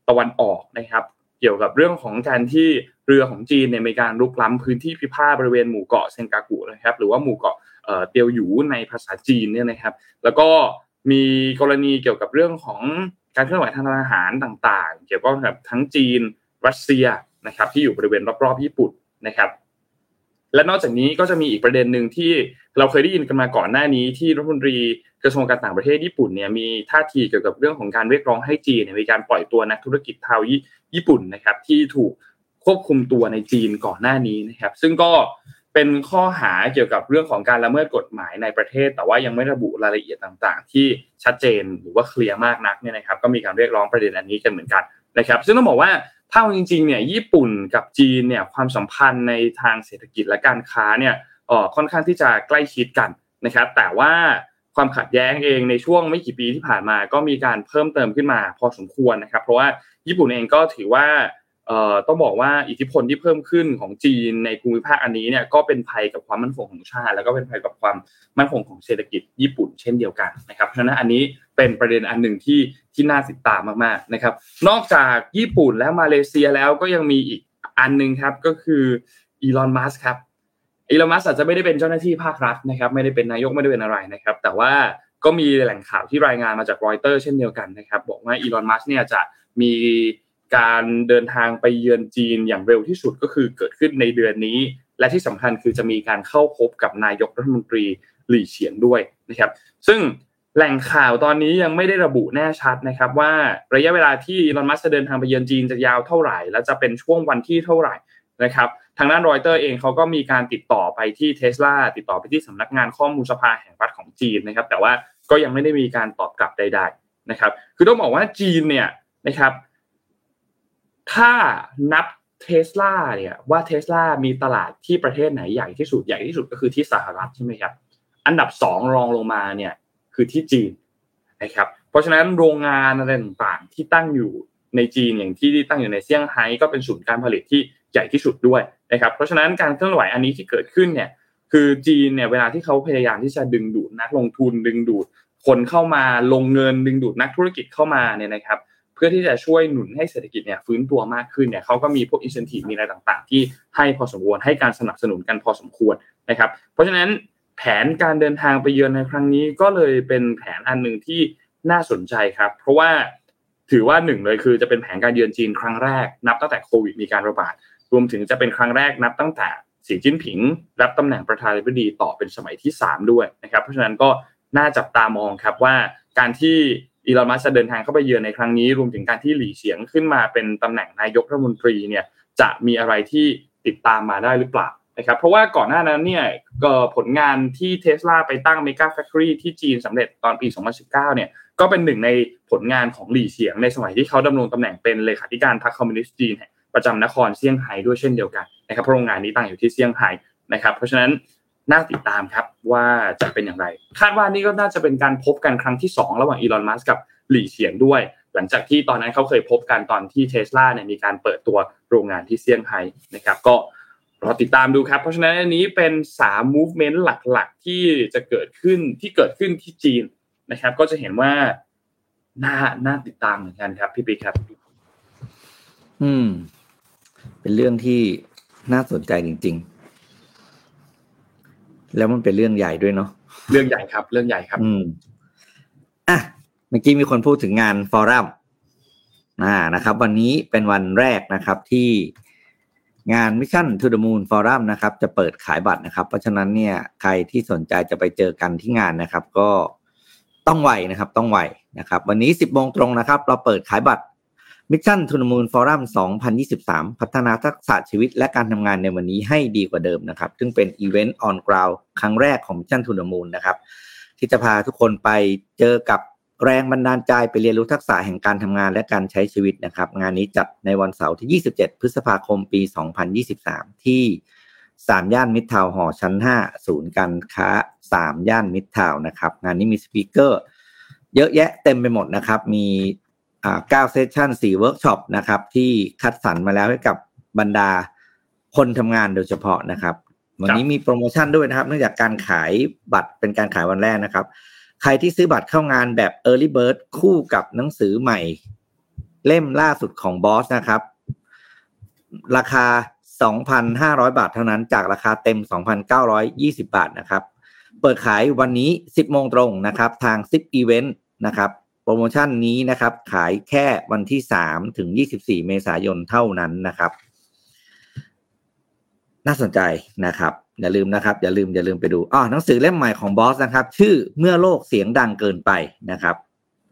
ตะวันออกนะครับเกี่ยวกับเรื่องของการที่เรือของจีนเนี่ยมีการรุกล้ำพื้นที่พิพาทบริเวณหมู่เกาะเซนกากุนะครับหรือว่าหมู่เกาะเอ่อเตียวหยูในภาษาจีนเนี่ยนะครับแล้วก็มีกรณีเกี่ยวกับเรื่องของการเคลื่อนไหวทางอาหารต่างๆเกี่ยวกับทั้งจีนรัสเซียนะครับที่อยู่บริเวณรอบๆญี่ปุ่นนะครับและนอกจากนี้ก็จะมีอีกประเด็นนึงที่เราเคยได้ยินกันมาก่อนหน้านี้ที่รัฐมนตรีกระทรวงการต่างประเทศญี่ปุ่นเนี่ยมีท่าทีเกี่ยวกับเรื่องของการเรียกร้องให้จีนเนี่ยมีการปล่อยตัวนักธุรกิจชาวญี่ปุ่นนะครับที่ถูกควบคุมตัวในจีนก่อนหน้านี้นะครับซึ่งก็เป็นข้อหาเกี่ยวกับเรื่องของการละเมิดกฎหมายในประเทศแต่ว่ายังไม่ระบุรายละเอียดต่างๆที่ชัดเจนหรือว่าเคลียร์มากนักเนี่ยนะครับก็มีการเรียกร้องประเด็นอันนี้กันเหมือนกันนะครับซึ่งต้องบอกว่าถ้าจริงๆเนี่ยญี่ปุ่นกับจีนเนี่ยความสัมพันธ์ในทางเศรษฐกิจและการค้าเนี่ยเอ่อค่อนข้างที่จะใกล้ชิดกันนะครับแต่ว่าความขัดแย้งเองในช่วงไม่กี่ปีที่ผ่านมาก็มีการเพิ่มเติมขึ้นมาพอสมควรนะครับเพราะว่าญี่ปุ่นเองก็ถือว่าเอ่อต้องบอกว่าอิทธิพลที่เพิ่มขึ้นของจีนในภูมิภาคอันนี้เนี่ยก็เป็นภัยกับความมั่นคงของชาติแล้วก็เป็นภัยกับความมั่นคงของเศรษฐกิจญี่ปุ่นเช่นเดียวกันนะครับเพราะฉะนั้นอันนี้เป็นประเด็นอันหนึ่งที่ที่น่าติดตามมากๆนะครับนอกจากญี่ปุ่นและมาเลเซียแล้วก็ยังมีอีกอันนึงครับก็คืออีลอนมัสก์ครับอีลอนมัสก์อาจจะไม่ได้เป็นเจ้าหน้าที่ภาครัฐนะครับไม่ได้เป็นนายกไม่ได้เป็นอะไรนะครับแต่ว่าก็มีแหล่งข่าวที่รายงานมาจากรอยเตอร์เช่นเดียวกันนะครับบอกว่าอีลอนมัสก์เนี่ยจะมีการเดินทางไปเยือนจีนอย่างเร็วที่สุดก็คือเกิดขึ้นในเดือนนี้และที่สำคัญคือจะมีการเข้าพบกับนายกรัฐมนตรีหลี่เฉียงด้วยนะครับซึ่งแหล่งข่าวตอนนี้ยังไม่ได้ระบุแน่ชัดนะครับว่าระยะเวลาที่อีลอนมัสก์จะเดินทางไปเยือนจีนจะยาวเท่าไหร่และจะเป็นช่วงวันที่เท่าไหร่นะครับทางด้านรอยเตอร์เองเขาก็มีการติดต่อไปที่ Tesla ติดต่อไปที่สำนักงานข้อมูลสภาแห่งรัฐของจีนนะครับแต่ว่าก็ยังไม่ได้มีการตอบกลับใดๆนะครับคือต้องบอกว่าจีนเนี่ยนะครับถ้านับ Tesla เนี่ยว่า Tesla มีตลาดที่ประเทศไหนใหญ่ที่สุดใหญ่ที่สุดก็คือที่สหรัฐใช่มั้ยครับอันดับสองรองลงมาเนี่ยคือที่จีนนะครับเพราะฉะนั้นโรงงานอะไรต่างๆที่ตั้งอยู่ในจีนอย่างที่ตั้งอยู่ในเซี่ยงไฮ้ก็เป็นศูนย์การผลิตที่ใหญ่ที่สุดด้วยนะครับเพราะฉะนั้นการเคลื่อนไหวอันนี้ที่เกิดขึ้นเนี่ยคือจีนเนี่ยเวลาที่เขาพยายามที่จะดึงดูดนักลงทุนดึงดูดคนเข้ามาลงเงินดึงดูดนักธุรกิจเข้ามาเนี่ยนะครับเพื่อที่จะช่วยหนุนให้เศรษฐกิจเนี่ยฟื้นตัวมากขึ้นเนี่ยเขาก็มีพวก incentive มีอะไรต่างๆที่ให้พอสมควรให้การสนับสนุนกันพอสมควรนะครับเพราะฉะนั้นแผนการเดินทางไปเยือนในครั้งนี้ก็เลยเป็นแผนอันนึงที่น่าสนใจครับเพราะว่าถือว่าหนึ่งเลยคือจะเป็นแผนการเยือนจีนครั้งแรกนับตั้งแต่โควิดมีการระบาดรวมถึงจะเป็นครั้งแรกนับตั้งแต่ สีจิ้นผิงรับตำแหน่งประธานาธิบดีต่อเป็นสมัยที่สามด้วยนะครับเพราะฉะนั้นก็น่าจับตามองครับว่าการที่อีลอนมัสก์จะเดินทางเข้าไปเยือนในครั้งนี้รวมถึงการที่หลี่เฉียงขึ้นมาเป็นตำแหน่งนายกรัฐมนตรีเนี่ยจะมีอะไรที่ติดตามมาได้หรือเปล่านะครับเพราะว่าก่อนหน้านั้นเนี่ยผลงานที่ Tesla ไปตั้ง Mega Factory ที่จีนสำเร็จตอนปีสองพันสิบเก้าเนี่ยก็เป็นหนึ่งในผลงานของหลี่เฉียงในสมัยที่เขาดำรงตำแหน่งเป็นเลขาธิการพรรคคอมมิวนิสต์จีนประจำนครเซี่ยงไฮ้ด้วยเช่นเดียวกันนะครับโรงงานนี้ตั้งอยู่ที่เซี่ยงไฮ้นะครับเพราะฉะนั้นน่าติดตามครับว่าจะเป็นอย่างไรคาดว่านี่ก็น่าจะเป็นการพบกันครั้งที่สองระหว่างอีลอนมัสก์กับหลี่เฉียงด้วยหลังจากที่ตอนนั้นเขาเคยพบกันตอนที่ Tesla เนี่ยมีการเปิดตัวโรงงานที่เซี่ยงไฮ้นะครับก็รอติดตามดูครับเพราะฉะนั้นอันนี้เป็นสาม movement หลักๆที่จะเกิดขึ้นที่เกิดขึ้นที่จีนนะครับก็จะเห็นว่าน่าน่าติดตามเหมือนกันครับพี่ปิ๊กครับอืมเป็นเรื่องที่น่าสนใจจริงๆแล้วมันเป็นเรื่องใหญ่ด้วยเนาะเรื่องใหญ่ครับเรื่องใหญ่ครับอืมอ่ะเมื่อกี้มีคนพูดถึงงานฟอรัมอ่านะครับวันนี้เป็นวันแรกนะครับที่งาน Mission To The Moon Forum นะครับจะเปิดขายบัตรนะครับเพราะฉะนั้นเนี่ยใครที่สนใจจะไปเจอกันที่งานนะครับก็ต้องไวนะครับต้องไวนะครับวันนี้ สิบโมงตรงนะครับเราเปิดขายบัตร Mission To The Moon Forum สองพันยี่สิบสามพัฒนาทักษะชีวิตและการทำงานในวันนี้ให้ดีกว่าเดิมนะครับซึ่งเป็นอีเวนต์ on ground ครั้งแรกของ Mission To The Moon นะครับที่จะพาทุกคนไปเจอกับแรงบันดาลใจไปเรียนรู้ทักษะแห่งการทำงานและการใช้ชีวิตนะครับงานนี้จัดในวันเสาร์ที่ยี่สิบเจ็ดพฤษภาคมปีสองพันยี่สิบสามที่สามย่านมิตรทาวน์หอชั้นห้าศูนย์การค้าสามย่านมิตรทาวน์นะครับงานนี้มีสปีกเกอร์เยอะแยะเต็มไปหมดนะครับมีอ่าเก้าเซสชั่นสี่เวิร์คช็อปนะครับที่คัดสรรมาแล้วให้กับบรรดาคนทำงานโดยเฉพาะนะครับวันนี้มีโปรโมชั่นด้วยนะครับเนื่องจากการขายบัตรเป็นการขายวันแรกนะครับใครที่ซื้อบัตรเข้างานแบบ Early Bird คู่กับหนังสือใหม่เล่มล่าสุดของบอสนะครับราคา สองพันห้าร้อย บาทเท่านั้นจากราคาเต็ม สองพันเก้าร้อยยี่สิบ บาทนะครับเปิดขายวันนี้ สิบโมงตรงนะครับทางเอส ซี บี Event นะครับโปรโมชั่นนี้นะครับขายแค่วันที่สามถึงยี่สิบสี่เมษายนเท่านั้นนะครับน่าสนใจนะครับอย่าลืมนะครับอย่าลืมอย่าลืมไปดูอ๋อหนังสือเล่มใหม่ของบอสนะครับชื่อเมื่อโลกเสียงดังเกินไปนะครับ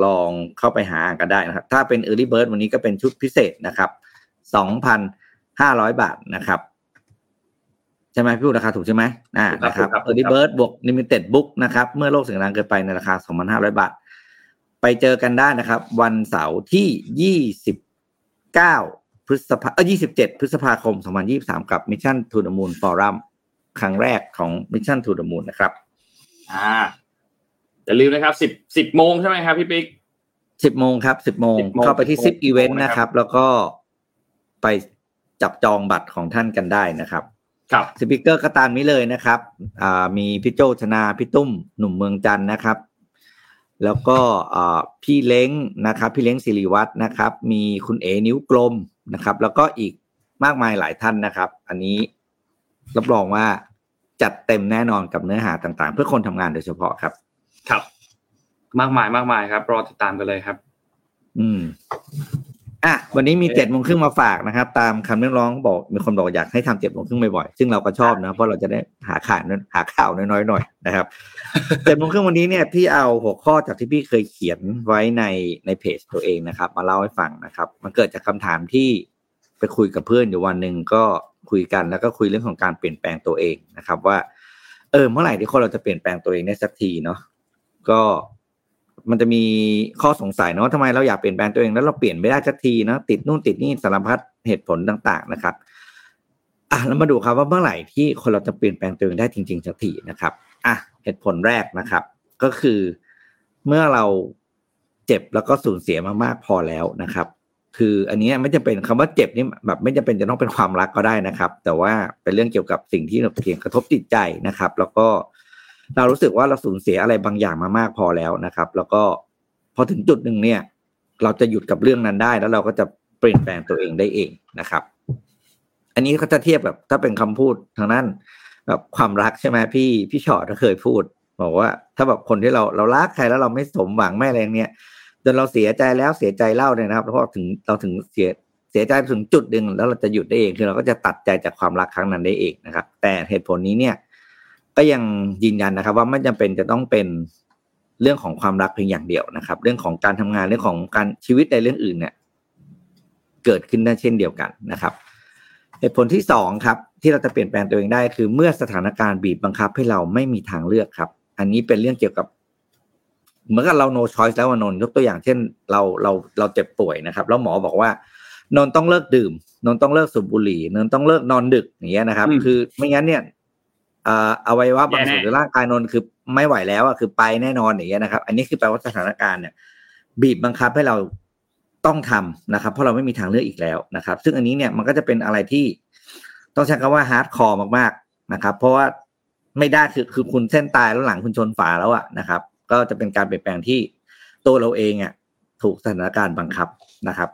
ลองเข้าไปหากันได้นะครับถ้าเป็น Early Bird วันนี้ก็เป็นชุดพิเศษนะครับ สองพันห้าร้อย บาทนะครับใช่ไหมพี่พูดราคาถูกใช่ไหมอ่านะครับ Early Bird บวก Limited Book นะครับเมื่อโลกเสียงดังเกินไปในราคา สองพันห้าร้อย บาทไปเจอกันได้นะครับวันเสาร์ที่ยี่สิบเก้าพฤษภาเอ้ยยี่สิบเจ็ดพฤษภาคมสองพันยี่สิบสามกับ Mission To The Moon Forumครั้งแรกของ Mission To The Moon นะครับอ่าอย่าลืมนะครับสิบ สิบโมงใช่ไหมครับพี่ปิ๊กสิบโมงครับสิบโมงเข้าไปที่เอส ซี บี Event นะครับแล้วก็ไปจับจองบัตรของท่านกันได้นะครับครับสปีกเกอร์ก็ตามนี้เลยนะครับอ่ามีพี่โจชนาพี่ตุ้มหนุ่มเมืองจันทร์นะครับแล้วก็อ่าพี่เล้งนะครับพี่เล้งศิริวัฒน์นะครับมีคุณเอนิ้วกลมนะครับแล้วก็อีกมากมายหลายท่านนะครับอันนี้รับรองว่าจัดเต็มแน่นอนกับเนื้อหาต่างๆเพื่อคนทำงานโดยเฉพาะครับครับมากมายมากมายครับรอติดตามกันเลยครับอืมอ่ะวันนี้มี เจ็ดโมงครึ่งมาฝากนะครับตามคำเรียกร้องบอกมีคนบอกอยากให้ทำ เจ็ดโมงครึ่งบ่อยๆซึ่งเราก็ชอบนะเพราะเราจะได้หาข่าวหาข่าวน้อยๆหน่อยนะครับ เจ็ดโมงครึ่งวันนี้เนี่ยพี่เอาหัวข้อจากที่พี่เคยเขียนไว้ในในเพจตัวเองนะครับมาเล่าให้ฟังนะครับมันเกิดจากคำถามที่ไปคุยกับเพื่อนอยู่วันนึงก็คุยกันแล้วก็คุยเรื่องของการเปลี่ยนแปลงตัวเองนะครับว่าเออเมื่อไหร่ที่คนเราจะเปลี่ยนแปลงตัวเองได้สักทีเนาะก็มันจะมีข้อสงสัยเนาะทำไมเราอยากเปลี่ยนแปลงตัวเองแล้วเราเปลี่ยนไม่ได้สักทีเนาะติดนู่นติดนี่สารพัดเหตุผลต่างๆนะครับอ่ะแล้วมาดูครับว่าเมื่อไหร่ที่คนเราจะเปลี่ยนแปลงตัวเองได้จริงๆสักทีนะครับอ่ะเหตุผลแรกนะครับก็คือเมื่อเราเจ็บแล้วก็สูญเสียมากๆพอแล้วนะครับคืออันนี้ไม่จำเป็นคำว่าเจ็บนี่แบบไม่จำเป็นจะต้องเป็นความรักก็ได้นะครับแต่ว่าเป็นเรื่องเกี่ยวกับสิ่งที่เพียงกระทบจิตใจนะครับแล้วก็เรารู้สึกว่าเราสูญเสียอะไรบางอย่างมามากพอแล้วนะครับแล้วก็พอถึงจุดหนึ่งเนี่ยเราจะหยุดกับเรื่องนั้นได้แล้วเราก็จะเปลี่ยนแปลงตัวเองได้เองนะครับอันนี้เขาจะเทียบแบบถ้าเป็นคำพูดทางนั้นแบบความรักใช่ไหมพี่พี่ชอดเคยพูดบอกว่าถ้าแบบคนที่เราเรารักใครแล้วเราไม่สมหวังไม่อะไรเนี้ยจนเราเสียใจแล้วเสียใจเล่าเนี่ยนะครับเพราะถึงเราถึงเสียเ สียใจถึงจุดหนึ่งแล้วเราจะหยุดได้เองคือเราก็จะตัดใจจากความรักครั้งนั้นได้เองนะครับแต่เหตุผลนี้เนี่ยก็ยังยืนยันนะครับว่าไม่จำเป็นจะต้องเป็นเรื่องของความรักเพียงอย่างเดียวนะครับเรื่องของการทำงานเรื่องของการชีวิตในเรื่องอื่นเนี่ยเกิดขึ้นได้เช่นเดียวกันนะครับเหตุผลที่สองครับที่เราจะเปลี่ยนแปลงตัวเองได้คือเมื่อสถานการณ์บีบบังคับให้เราไม่มีทางเลือกครับอันนี้เป็นเรื่องเกี่ยวกับเหมือนกับเรา no choice แล้วนนยกตัวอย่างเช่นเราเราเราเจ็บป่วยนะครับแล้วหมอบอกว่านนต้องเลิกดื่มนนต้องเลิกสูบบุหรี่นนต้องเลิกนอนดึกอย่างเงี้ยนะครับคือไม่งั้นเนี่ยเอ่ออวัยวะบางส่วนในร่างกายนนคือไม่ไหวแล้วอ่ะคือไปแน่นอนอย่างเงี้ยนะครับอันนี้คือแปลว่าสถานการณ์เนี่ยบีบบังคับให้เราต้องทำนะครับเพราะเราไม่มีทางเลือกอีกแล้วนะครับซึ่งอันนี้เนี่ยมันก็จะเป็นอะไรที่ต้องใช้คำว่าฮาร์ดคอร์มากๆนะครับเพราะว่าไม่ได้คือคือคุณเส้นตายแล้วหลังคุณชนฝาแล้วอ่ะนะครับก็จะเป็นการเปลี่ยนแปลงที่ตัวเราเองอ่ะถูกสถานการณ์บังคับนะครับ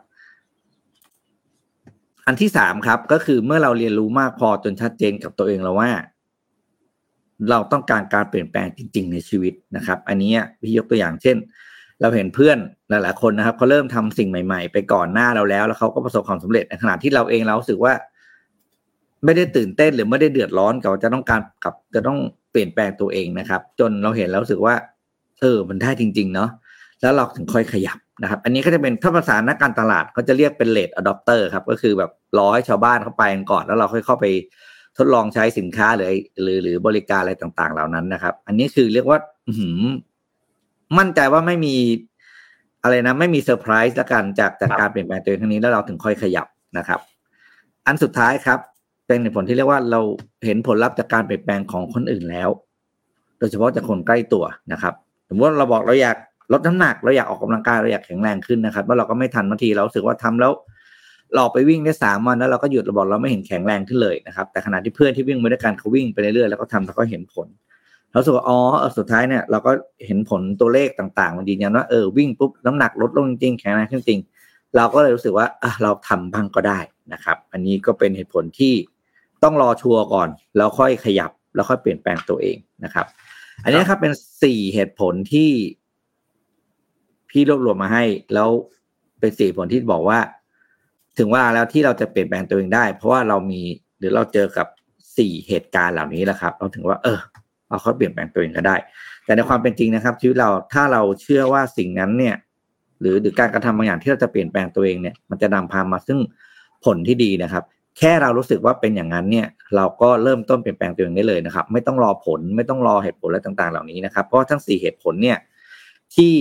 อันที่สามครับก็คือเมื่อเราเรียนรู้มากพอจนชัดเจนกับตัวเองแล้วว่าเราต้องการการเปลี่ยนแปลงจริงๆในชีวิตนะครับอันนี้พี่ยกตัวอย่างเช่นเราเห็นเพื่อนหลายๆคนนะครับเขาเริ่มทำสิ่งใหม่ๆไปก่อนหน้าเราแล้วแล้วเขาก็ประสบความสำเร็จในขณะที่เราเองเรารู้สึกว่าไม่ได้ตื่นเต้นหรือไม่ได้เดือดร้อนกับจะต้องการกับจะต้องเปลี่ยนแปลงตัวเองนะครับจนเราเห็นแล้วรู้สึกว่าเออมันได้จริงๆเนาะแล้วเราถึงค่อยขยับนะครับอันนี้ก็จะเป็นถ้าภาษานักการตลาดเขาจะเรียกเป็น late adopter ครับก็คือแบบรอให้ชาวบ้านเข้าไปก่อนแล้วเราค่อยเข้าไปทดลองใช้สินค้าหรือหรือหรือบริการอะไรต่างๆเหล่านั้นนะครับอันนี้คือเรียกว่ามั่นใจว่าไม่มีอะไรนะไม่มีเซอร์ไพรส์ละกันจากจากการเปลี่ยนแปลงตัวเองครั้งนี้แล้วเราถึงค่อยขยับนะครับอันสุดท้ายครับเป็นผลที่เรียกว่าเราเห็นผลลัพธ์จากการเปลี่ยนแปลงของคนอื่นแล้วโดยเฉพาะจากคนใกล้ตัวนะครับสมมติเราบอกเราอยากลดน้ำหนักเราอยากออกกำลังกายเราอยากแข็งแรงขึ้นนะครับว่าเราก็ไม่ทันบางทีเรารู้สึกว่าทำแล้วหลอกไปวิ่งได้สามวันแล้วเราก็หยุดเราบอกเราไม่เห็นแข็งแรงขึ้นเลยนะครับแต่ขณะที่เพื่อนที่วิ่งไปด้วยกันเขาวิ่งไปเรื่อยๆแล้วก็ทำแล้วก็เห็นผลแล้วสุดอ๋อสุดท้ายเนี่ยเราก็เห็นผลตัวเลขต่างๆมันยืนยันว่าเออวิ่งปุ๊บน้ำหนักลดลงจริงๆแข็งแรงขึ้นจริงเราก็เลยรู้สึกว่าอ่ะเราทำบ้างก็ได้นะครับอันนี้ก็เป็นเหตุผลที่ต้องรอชัวร์ก่อนแล้วค่อยขยับแล้วค่อยเปลี่ยนแปลงตัวเองนะครับอันนี้ครับเป็นสี่เหตุผลที่พี่รวบรวมมาให้แล้วเป็นสี่ผลที่บอกว่าถึงว่าแล้วที่เราจะเปลี่ยนแปลงตัวเองได้เพราะว่าเรามีหรือเราเจอกับสี่เหตุการณ์เหล่านี้แหละครับเราถึงว่าเออเราค่อยเปลี่ยนแปลงตัวเองก็ได้แต่ในความเป็นจริงนะครับชีวิตเราถ้าเราเชื่อว่าสิ่งนั้นเนี่ยหรือหรือการกระทำบางอย่างที่เราจะเปลี่ยนแปลงตัวเองเนี่ยมันจะนำพามาซึ่งผลที่ดีนะครับแค่เรารู้สึกว่าเป็นอย่างนั้นเนี่ยเราก็เริ่มต้นเปลี่ยนแปลงตัวเองได้เลยนะครับไม่ต้องรอผลไม่ต้องรอเหตุผลอะไรต่างๆเหล่านี้นะครับเพราะทั้งสี่เหตุผลเนี่ยที่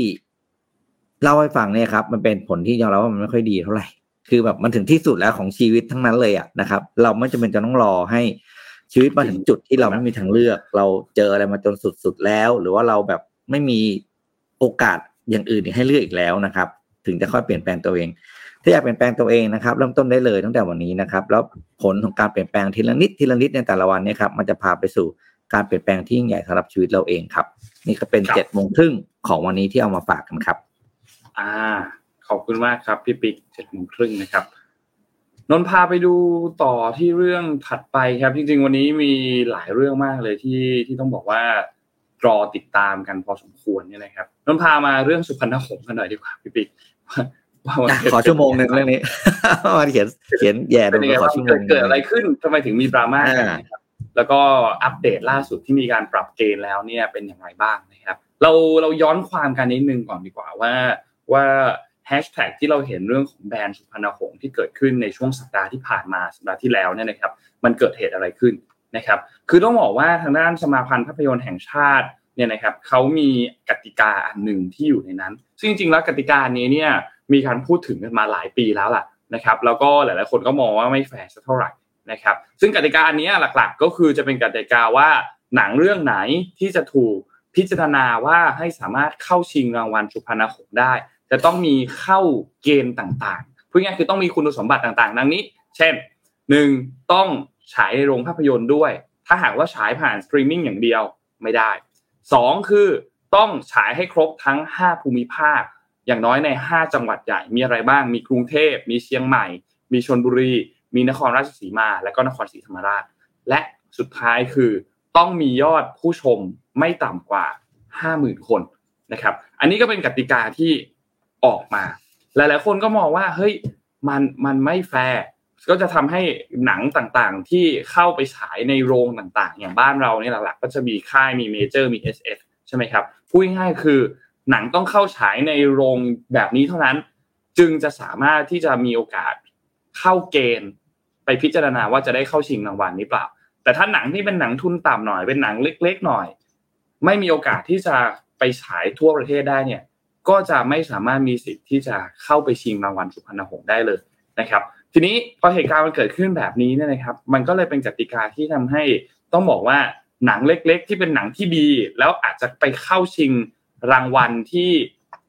เล่าให้ฟังเนี่ยครับมันเป็นผลที่ยอมรับว่ามันไม่ค่อยดีเท่าไหร่คือแบบมันถึงที่สุดแล้วของชีวิตทั้งนั้นเลยอ่ะนะครับเราไม่จำเป็นจะต้องรอให้ชีวิตมาถึงจุดที่เราไม่มีทางเลือกเราเจออะไรมาจนสุดๆแล้วหรือว่าเราแบบไม่มีโอกาสอย่างอื่นให้เลือกอีกแล้วนะครับถึงจะค่อยเปลี่ยนแปลงตัวเองถ้าอยากเปลี่ยนแปลงตัวเองนะครับเริ่มต้นได้เลยตั้งแต่วันนี้นะครับแล้วผลของการเปลี่ยนแปลงทีละนิดทีละนิดในแต่ละวันเนี่ยครับมันจะพาไปสู่การเปลี่ยนแปลงที่ยิ่งใหญ่สำหรับชีวิตเราเองครับนี่ก็เป็นเจ็ดโมงครึ่งของวันนี้ที่เอามาฝากกันครับอ่าขอบคุณมากครับพี่ปิ๊กเจ็ดโมงครึ่งนะครับนนพาไปดูต่อที่เรื่องถัดไปครับจริงๆวันนี้มีหลายเรื่องมากเลยที่ที่ต้องบอกว่ารอติดตามกันพอสมควรเนี่ยนะครับนนพามาเรื่องสุพรรณหงส์กันหน่อยดีกว่าพี่ปิ๊กขอชั่วโมงนึงเรื่องนี้มาเขียนเขียนแย่ตรงนี้ขอชั่วโมงเกิดอะไรขึ้นทำไมถึงมีดราม่านะครับแล้วก็อัปเดตล่าสุดที่มีการปรับเกณฑ์แล้วเนี่ยเป็นอย่างไรบ้างนะครับเราเราย้อนความกันนิดนึงก่อนดีกว่าว่าว่าแฮชแท็กที่เราเห็นเรื่องของแบรนด์สุพรรณหงส์ที่เกิดขึ้นในช่วงสัปดาห์ที่ผ่านมาสัปดาห์ที่แล้วเนี่ยนะครับมันเกิดเหตุอะไรขึ้นนะครับคือต้องบอกว่าทางด้านสมาพันธ์ภาพยนตร์แห่งชาติเนี่ยนะครับเขามีกติกาอันหนึ่งที่อยู่ในนั้นซึ่งจริงๆแล้วกติกานี้เนี่ยมีการพูดถึงกันมาหลายปีแล้วล่ะนะครับแล้วก็หลายๆคนก็มองว่าไม่แฟร์สักเท่าไหร่นะครับซึ่งกติกาอันนี้หลักๆก็คือจะเป็นกติกาว่าหนังเรื่องไหนที่จะถูกพิจารณาว่าให้สามารถเข้าชิงรางวัลสุพรรณหงส์ได้จะต้องมีเข้าเกณฑ์ต่างๆพูดง่ายคือต้องมีคุณสมบัติต่างๆดังนี้เช่นหนึ่งต้องฉายในโรงภาพยนตร์ด้วยถ้าหากว่าฉายผ่านสตรีมมิ่งอย่างเดียวไม่ได้สองคือต้องฉายให้ครบทั้งห้าภูมิภาคอย่างน้อยในห้าจังหวัดใหญ่มีอะไรบ้างมีกรุงเทพมีเชียงใหม่มีชลบุรีมีนครราชสีมาและก็นครศรีธรรมราชและสุดท้ายคือต้องมียอดผู้ชมไม่ต่ำกว่า ห้าหมื่น คนนะครับอันนี้ก็เป็นกติกาที่ออกมาหลายๆคนก็มองว่าเฮ้ย มันมันไม่แฟร์ก็จะทำให้หนังต่างๆที่เข้าไปฉายในโรงต่างๆอย่างบ้านเรานี่หลักๆก็จะมีค่ายมีเมเจอร์มี เอส เอฟ ใช่ไหมครับพูดง่ายๆคือหนังต้องเข้าฉายในโรงแบบนี้เท่านั้นจึงจะสามารถที่จะมีโอกาสเข้าเกณฑ์ไปพิจารณาว่าจะได้เข้าชิงรางวัลนี้เปล่าแต่ถ้าหนังที่เป็นหนังทุนต่ำหน่อยเป็นหนังเล็กๆหน่อยไม่มีโอกาสที่จะไปฉายทั่วประเทศได้เนี่ยก็จะไม่สามารถมีสิทธิ์ที่จะเข้าไปชิงรางวัลสุพรรณหงส์ได้เลยนะครับทีนี้พอเหตุการณ์มันเกิดขึ้นแบบนี้เนี่ยนะครับมันก็เลยเป็นกติกาที่ทำให้ต้องบอกว่าหนังเล็กๆที่เป็นหนังที่ดีแล้วอาจจะไปเข้าชิงรางวัลที่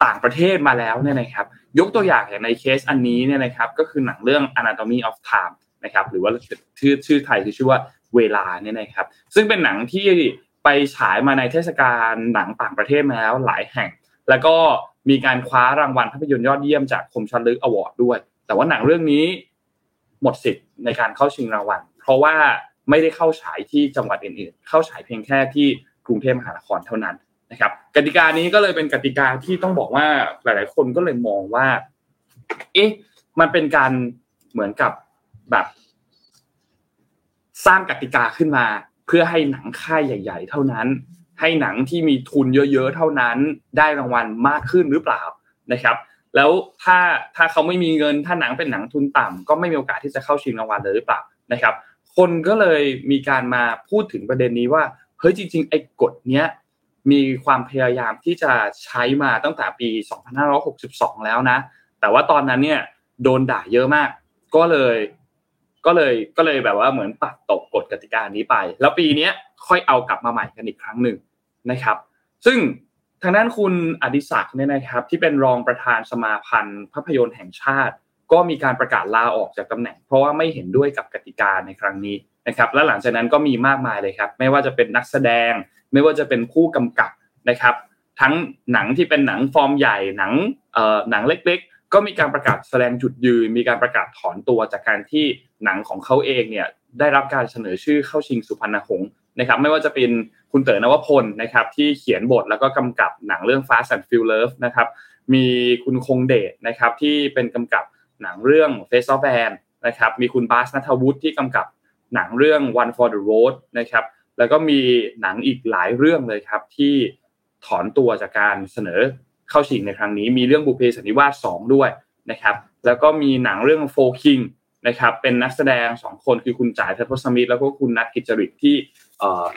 ต่างประเทศมาแล้วเนี่ยนะครับยกตัวอย่างอย่างในเคสอันนี้เนี่ยนะครับก็คือหนังเรื่อง Anatomy of Time นะครับหรือว่าชื่อชื่อไทยคือชื่อว่าเวลาเนี่ยนะครับซึ่งเป็นหนังที่ไปฉายมาในเทศกาลหนังต่างประเทศมาแล้วหลายแห่งแล้วก็มีการคว้ารางวัลภาพยนตร์ยอดเยี่ยมจากคมชัดลึกอวอร์ดด้วยแต่ว่าหนังเรื่องนี้หมดสิทธิ์ในการเข้าชิงรางวัลเพราะว่าไม่ได้เข้าฉายที่จังหวัดอื่นๆเข้าฉายเพียงแค่ที่กรุงเทพมหานครเท่านั้นนะครับกติกานี้ก็เลยเป็นกติกาที่ต้องบอกว่าหลายๆคนก็เลยมองว่าเอ๊ะมันเป็นการเหมือนกับแบบสร้างกติกาขึ้นมาเพื่อให้หนังค่ายใหญ่ๆเท่านั้นให้หนังที่มีทุนเยอะๆเท่านั้นได้รางวัลมากขึ้นหรือเปล่านะครับแล้วถ้าถ้าเขาไม่มีเงินถ้าหนังเป็นหนังทุนต่ำก็ไม่มีโอกาสที่จะเข้าชิงรางวัลเลยหรือเปล่านะครับคนก็เลยมีการมาพูดถึงประเด็นนี้ว่าเฮ้ยจริงๆไอ้กฎเนี้ยมีความพยายามที่จะใช้มาตั้งแต่ปีสองพันห้าร้อยหกสิบสองแล้วนะแต่ว่าตอนนั้นเนี่ยโดนด่าเยอะมากก็เลยก็เลยก็เลยแบบว่าเหมือนปัดตกกฎกติกานี้ไปแล้วปีเนี้ยค่อยเอากลับมาใหม่กันอีกครั้งหนึ่งนะครับซึ่งทางด้านคุณอดิศักดิ์เนี่ยนะครับที่เป็นรองประธานสมาพันธ์ภาพยนตร์แห่งชาติก็มีการประกาศลาออกจากตำแหน่งเพราะว่าไม่เห็นด้วยกับกติกาในครั้งนี้นะครับและหลังจากนั้นก็มีมากมายเลยครับไม่ว่าจะเป็นนักแสดงไม่ว่าจะเป็นผู้กำกับนะครับทั้งหนังที่เป็นหนังฟอร์มใหญ่หนังเอ่อหนังเล็กๆก็มีการประกาศแสดงจุดยืนมีการประกาศถอนตัวจากการที่หนังของเขาเองเนี่ยได้รับการเสนอชื่อเข้าชิงสุพรรณหงส์นะครับไม่ว่าจะเป็นคุณเต๋อนวพลนะครับที่เขียนบทแล้วก็กำกับหนังเรื่อง Fast and Furious นะครับมีคุณคงเดชนะครับที่เป็นกำกับหนังเรื่อง Faces นะครับมีคุณบาสณัฐวุฒิที่กำกับหนังเรื่อง One for the Road นะครับแล้วก็มีหนังอีกหลายเรื่องเลยครับที่ถอนตัวจากการเสนอเข้าชิงในครั้งนี้มีเรื่องบุพเพสันนิวาสสองด้วยนะครับแล้วก็มีหนังเรื่องโฟคิงนะครับเป็นนักแสดงสองคนคือคุณจ่ายทัศพลสมิทธิ์แล้วก็คุณนัทกิจจริตที่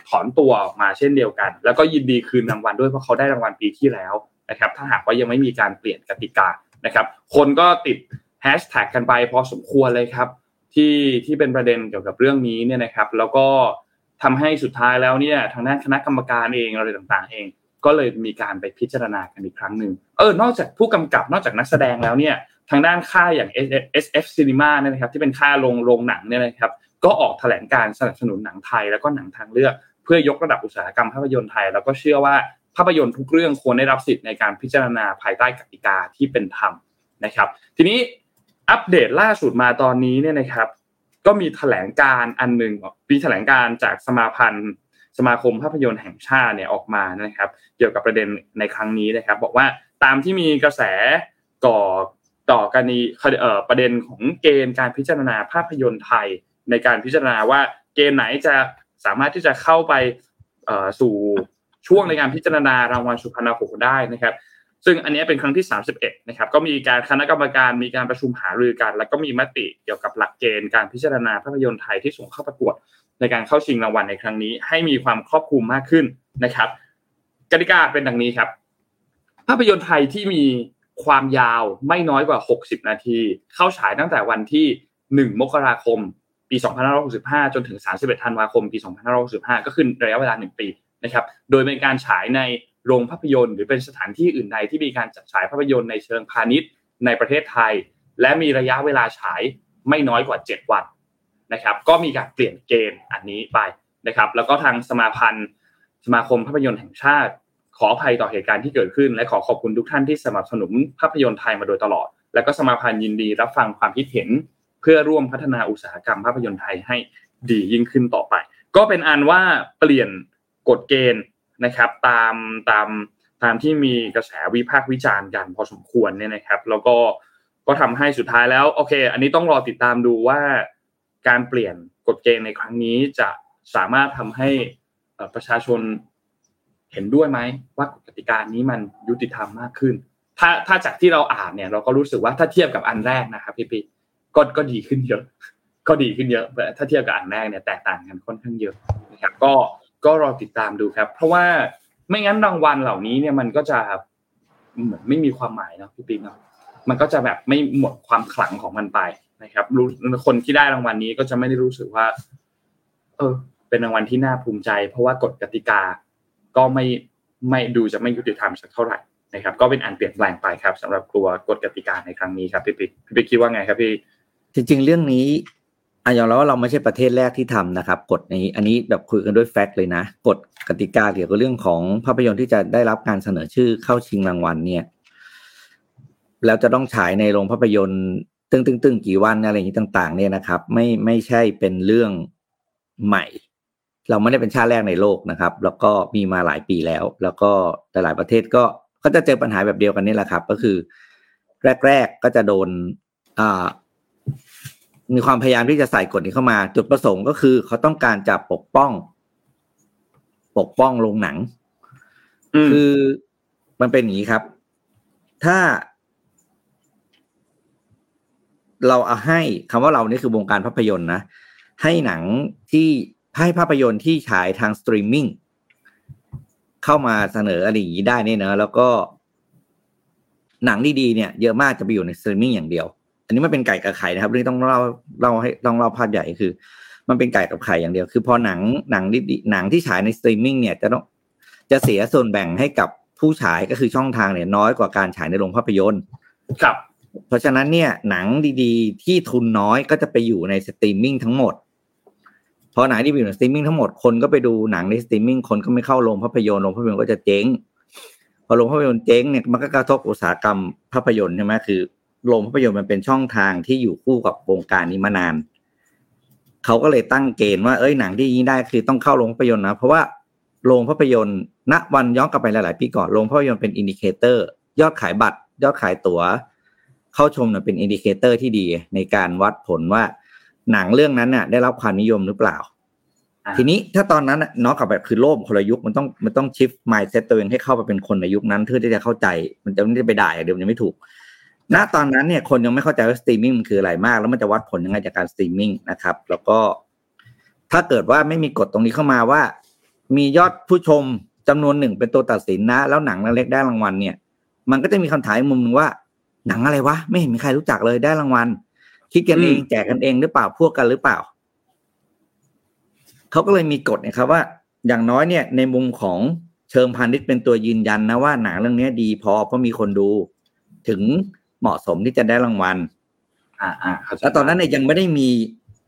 ถอนตัวออกมาเช่นเดียวกันแล้วก็ยินดีคืนรางวัลด้วยเพราะเขาได้รางวัลปีที่แล้วนะครับถ้าหากว่ายังไม่มีการเปลี่ยนกติกานะครับคนก็ติดแฮชแท็กกันไปพอสมควรเลยครับที่ที่เป็นประเด็นเกี่ยวกับเรื่องนี้เนี่ยนะครับแล้วก็ทำให้สุดท้ายแล้วเนี่ยทางด้านคณะกรรมการเองอะไรต่างๆเองก็เลยมีการไปพิจารณากันอีกครั้งนึงเออนอกจากผู้กำกับนอกจากนักแสดงแล้วเนี่ยทางด้านค่ายอย่าง เอส เอส เอฟ Cinema เนี่ยนะครับที่เป็นค่ายโรงโรงหนังเนี่ยนะครับก็ออกแถลงการสนับสนุนหนังไทยแล้วก็หนังทางเลือกเพื่อยกระดับอุตสาหกรรมภาพยนตร์ไทยแล้วก็เชื่อว่าภาพยนตร์ทุกเรื่องควรได้รับสิทธิ์ในการพิจารณาภายใต้กติกาที่เป็นธรรมนะครับทีนี้อัปเดตล่าสุดมาตอนนี้เนี่ยนะครับก็มีแถลงการอันนึงมีแถลงการจากสมาพันธ์สมาคมภาพยนตร์แห่งชาติเนี่ยออกมานะครับเกี่ยวกับประเด็นในครั้งนี้นะครับบอกว่าตามที่มีกระแสก่อต่อการนี้เอ่อประเด็นของเกณฑ์การพิจารณาภาพยนตร์ไทยในการพิจารณาว่าเกณฑ์ไหนจะสามารถที่จะเข้าไปเอ่อสู่ช่วงในการพิจารณารางวัลสุพรรณหงส์ได้นะครับซึ่งอันนี้เป็นครั้งที่สามสิบเอ็ดนะครับก็มีการคณะกรรมการมีการประชุมหารือกันแล้วก็มีมติเกี่ยวกับหลักเกณฑ์การพิจารณาภาพยนตร์ไทยที่ส่งเข้าประกวดในการเข้าชิงรางวัลในครั้งนี้ให้มีความครอบคลุมมากขึ้นนะครับกติกาเป็นดังนี้ครับภาพยนตร์ไทยที่มีความยาวไม่น้อยกว่าหกสิบนาทีเข้าฉายตั้งแต่วันที่หนึ่งมกราคมปีสองพันห้าร้อยหกสิบห้าจนถึงสามสิบเอ็ดธันวาคมปีสองพันห้าร้อยหกสิบห้าก็คือระยะเวลาหนึ่งปีนะครับโดยเป็นการฉายในโรงภาพยนตร์หรือเป็นสถานที่อื่นใดที่มีการจัดฉายภาพยนตร์ในเชิงพาณิชย์ในประเทศไทยและมีระยะเวลาฉายไม่น้อยกว่าเจ็ดวันนะครับก็มีการเปลี่ยนเกณฑ์อันนี้ไปนะครับแล้วก็ทางสมาพันธ์สมาคมภาพยนตร์แห่งชาติขออภัยต่อเหตุการณ์ที่เกิดขึ้นและขอขอบคุณทุกท่านที่สนับสนุนภาพยนตร์ไทยมาโดยตลอดและก็สมาพันธ์ยินดีรับฟังความคิดเห็นเพื่อร่วมพัฒนาอุตสาหกรรมภาพยนตร์ไทยให้ดียิ่งขึ้นต่อไปก็เป็นอันว่าเปลี่ยนกฎเกณฑ์นะครับตามตามตามที่มีกระแสวิพากษ์วิจารณ์กันพอสมควรเนี่ยนะครับแล้วก็ ก็ทำให้สุดท้ายแล้วโอเคอันนี้ต้องรอติดตามดูว่าการเปลี่ยนกฎเกณฑ์ในครั้งนี้จะสามารถทำให้ประชาชนเห็นด้วยไหมว่ากฎกติกานี้มันยุติธรรมมากขึ้นถ้าถ้าจากที่เราอ่านเนี่ยเราก็รู้สึกว่าถ้าเทียบกับอันแรกนะครับพี่ปิ๊กก็ก็ดีขึ้นเยอะก็ดีขึ้นเยอะถ้าเทียบกับอันแรกเนี่ยแตกต่างกันค่อนข้างเยอะนะครับก็ก็รอติดตามดูครับเพราะว่าไม่งั้นรางวัลเหล่านี้เนี่ยมันก็จะเหมือนไม่มีความหมายเนาะพี่ปิ๊กเนาะมันก็จะแบบไม่หมดความขลังของมันไปนะครับคนที่ได้รางวัลนี้ก็จะไม่ได้รู้สึกว่าเออเป็นรางวัลที่น่าภูมิใจเพราะว่ากฎกติกาก็ไม่ไม่ดูจะไม่ยุติธรรมสักเท่าไหร่นะครับก็เป็นอันเปลี่ยนแปลงไปครับสำหรับตัวกฎกติกาในครั้งนี้ครับพี่ปิ๊กพี่ปิ๊กคิดว่าไงครับพี่จริงๆเรื่องนี้อ่ะอย่างเราเราไม่ใช่ประเทศแรกที่ทำนะครับกฎนี้อันนี้แบบคุยกันด้วยแฟกต์เลยนะกฎกติกาเกี่ยวกับเรื่องของภาพยนตร์ที่จะได้รับการเสนอชื่อเข้าชิงรางวัลเนี่ยแล้วจะต้องฉายในโรงภาพยนตร์ตึ้งๆๆกี่วันอะไรอย่างนี้ต่างๆเนี่ยนะครับไม่ไม่ใช่เป็นเรื่องใหม่เราไม่ได้เป็นชาติแรกในโลกนะครับแล้วก็มีมาหลายปีแล้วแล้วก็หลายๆประเทศก็ก็จะเจอปัญหาแบบเดียวกันนี่แหละครับก็คือแรกๆก็จะโดนอ่ามีความพยายามที่จะใส่กฎนี้เข้ามาจุดประสงค์ก็คือเขาต้องการจะปกป้องปกป้องโรงหนังคือมันเป็นอย่างนี้ครับถ้าเราเอาให้คำว่าเรานี่คือวงการภาพยนตร์นะให้หนังที่ให้ภาพยนตร์ที่ฉายทางสตรีมมิ่งเข้ามาเสนออะไรอย่างนี้ได้เนี่ยนะแล้วก็หนังดีๆเนี่ยเยอะมากจะไปอยู่ในสตรีมมิ่งอย่างเดียวอันนี้มันเป็นไก่กับไข่นะครับเรื่องต้องเล่าเล่าให้ต้องเล่าภาพใหญ่คือมันเป็นไก่กับไข่อย่างเดียวคือพอหนังหนังดีหนังที่ฉายในสตรีมมิ่งเนี่ยจะต้องจะเสียส่วนแบ่งให้กับผู้ฉายก็คือช่องทางเนี่ยน้อยกว่าการฉายในโรงภาพยนตร์ครับเพราะฉะนั้นเนี่ยหนังดีๆที่ทุนน้อยก็จะไปอยู่ในสตรีมมิ่งทั้งหมดพอหนังที่ไปอยู่ในสตรีมมิ่งทั้งหมดคนก็ไปดูหนังในสตรีมมิ่งคนก็ไม่เข้าโรงภาพยนตร์โรงภาพยนตร์ก็จะเจ๊งพอโรงภาพยนตร์เจ๊งเนี่ยมันก็กระทบอุตสาหกรรมภาพยนตร์ใช่ไหมคือโรงภาพยนตร์มันเป็นช่องทางที่อยู่คู่กับวงการนี้มานานเขาก็เลยตั้งเกณฑ์ว่าเอ้ยหนังที่นี้ได้คือต้องเข้าโรงภาพยนตร์นะเพราะว่าโรงภาพยนตร์ณวันย้อนกลับไปหลายๆปีก่อนโรงภาพยนตร์เป็นอินดิเคเตอร์ยอดขายบัตรยอดขายตั๋วเข้าชมเนี่ยเป็นอินดิเคเตอร์ที่ดีในการวัดผลว่าหนังเรื่องนั้นน่ะได้รับความนิยมหรือเปล่าทีนี้ถ้าตอนนั้นน้องกับแบบคือโลกคนละยุคมันต้องมันต้องชิฟต์มายด์เซตตัวเองให้เข้าไปเป็นคนในยุคนั้นเพื่อที่จะเข้าใจมันจะไม่ได้ไปด่าอย่างเดียวมันไม่ถูกณตอนนั้นเนี่ยคนยังไม่เข้าใจว่าสตรีมมิ่งมันคืออะไรมากแล้วมันจะวัดผลยังไงจากการสตรีมมิ่งนะครับแล้วก็ถ้าเกิดว่าไม่มีกฎตรงนี้เข้ามาว่ามียอดผู้ชมจำนวนหนึ่งเป็นตัวตัดสินนะแล้วหนังเล็กได้รางวัลเนี่ยมันก็จะมีคำถามมุมนึงว่าหนังอะไรวะไม่เห็นมีใครรู้จักเลยได้รางวัลคิดกันเองแจกกันเองหรือเปล่าพวกกันหรือเปล่าเขาก็เลยมีกฎนะครับว่าอย่างน้อยเนี่ยในมุมของเชิงพาณิชย์เป็นตัวยืนยันนะว่าหนังเรื่องนี้ดีพอเพราะมีคนดูถึงเหมาะสมที่จะได้รางวัลอ่าๆแล้วตอนนั้นเนี่ยยังไม่ได้มี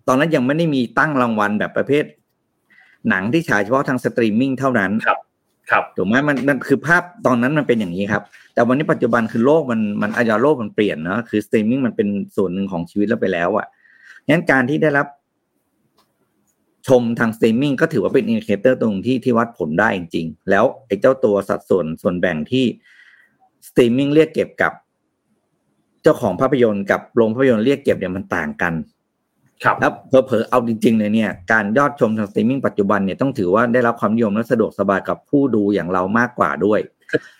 ตอนนั้นยังไม่ได้มีตั้งรางวัลแบบประเภทหนังที่ฉายเฉพาะทางสตรีมมิ่งเท่านั้นครับครับถูกไหมมันมันคือภาพตอนนั้นมันเป็นอย่างนี้ครับแต่วันนี้ปัจจุบันคือโลกมันมันอาญาโลกมันเปลี่ยนเนาะคือสตรีมมิ่งมันเป็นส่วนหนึ่งของชีวิตเราไปแล้วอ่ะงั้นการที่ได้รับชมทางสตรีมมิ่งก็ถือว่าเป็นอินดิเคเตอร์ตรงที่ที่วัดผลได้จริงๆแล้วไอ้เจ้าตัวสัดส่วนส่วนแบ่งที่สตรีมมิ่งเรียกเก็บกับเจ้าของภาพยนตร์กับโรงภาพยนตร์เรียกเก็บเนี่ยมันต่างกันครับแล้วเผลอๆเอาจริงๆเลยเนี่ยการยอดชมทางสตรีมมิ่งปัจจุบันเนี่ยต้องถือว่าได้รับความนิยมและสะดวกสบายกับผู้ดูอย่างเรามากกว่าด้วย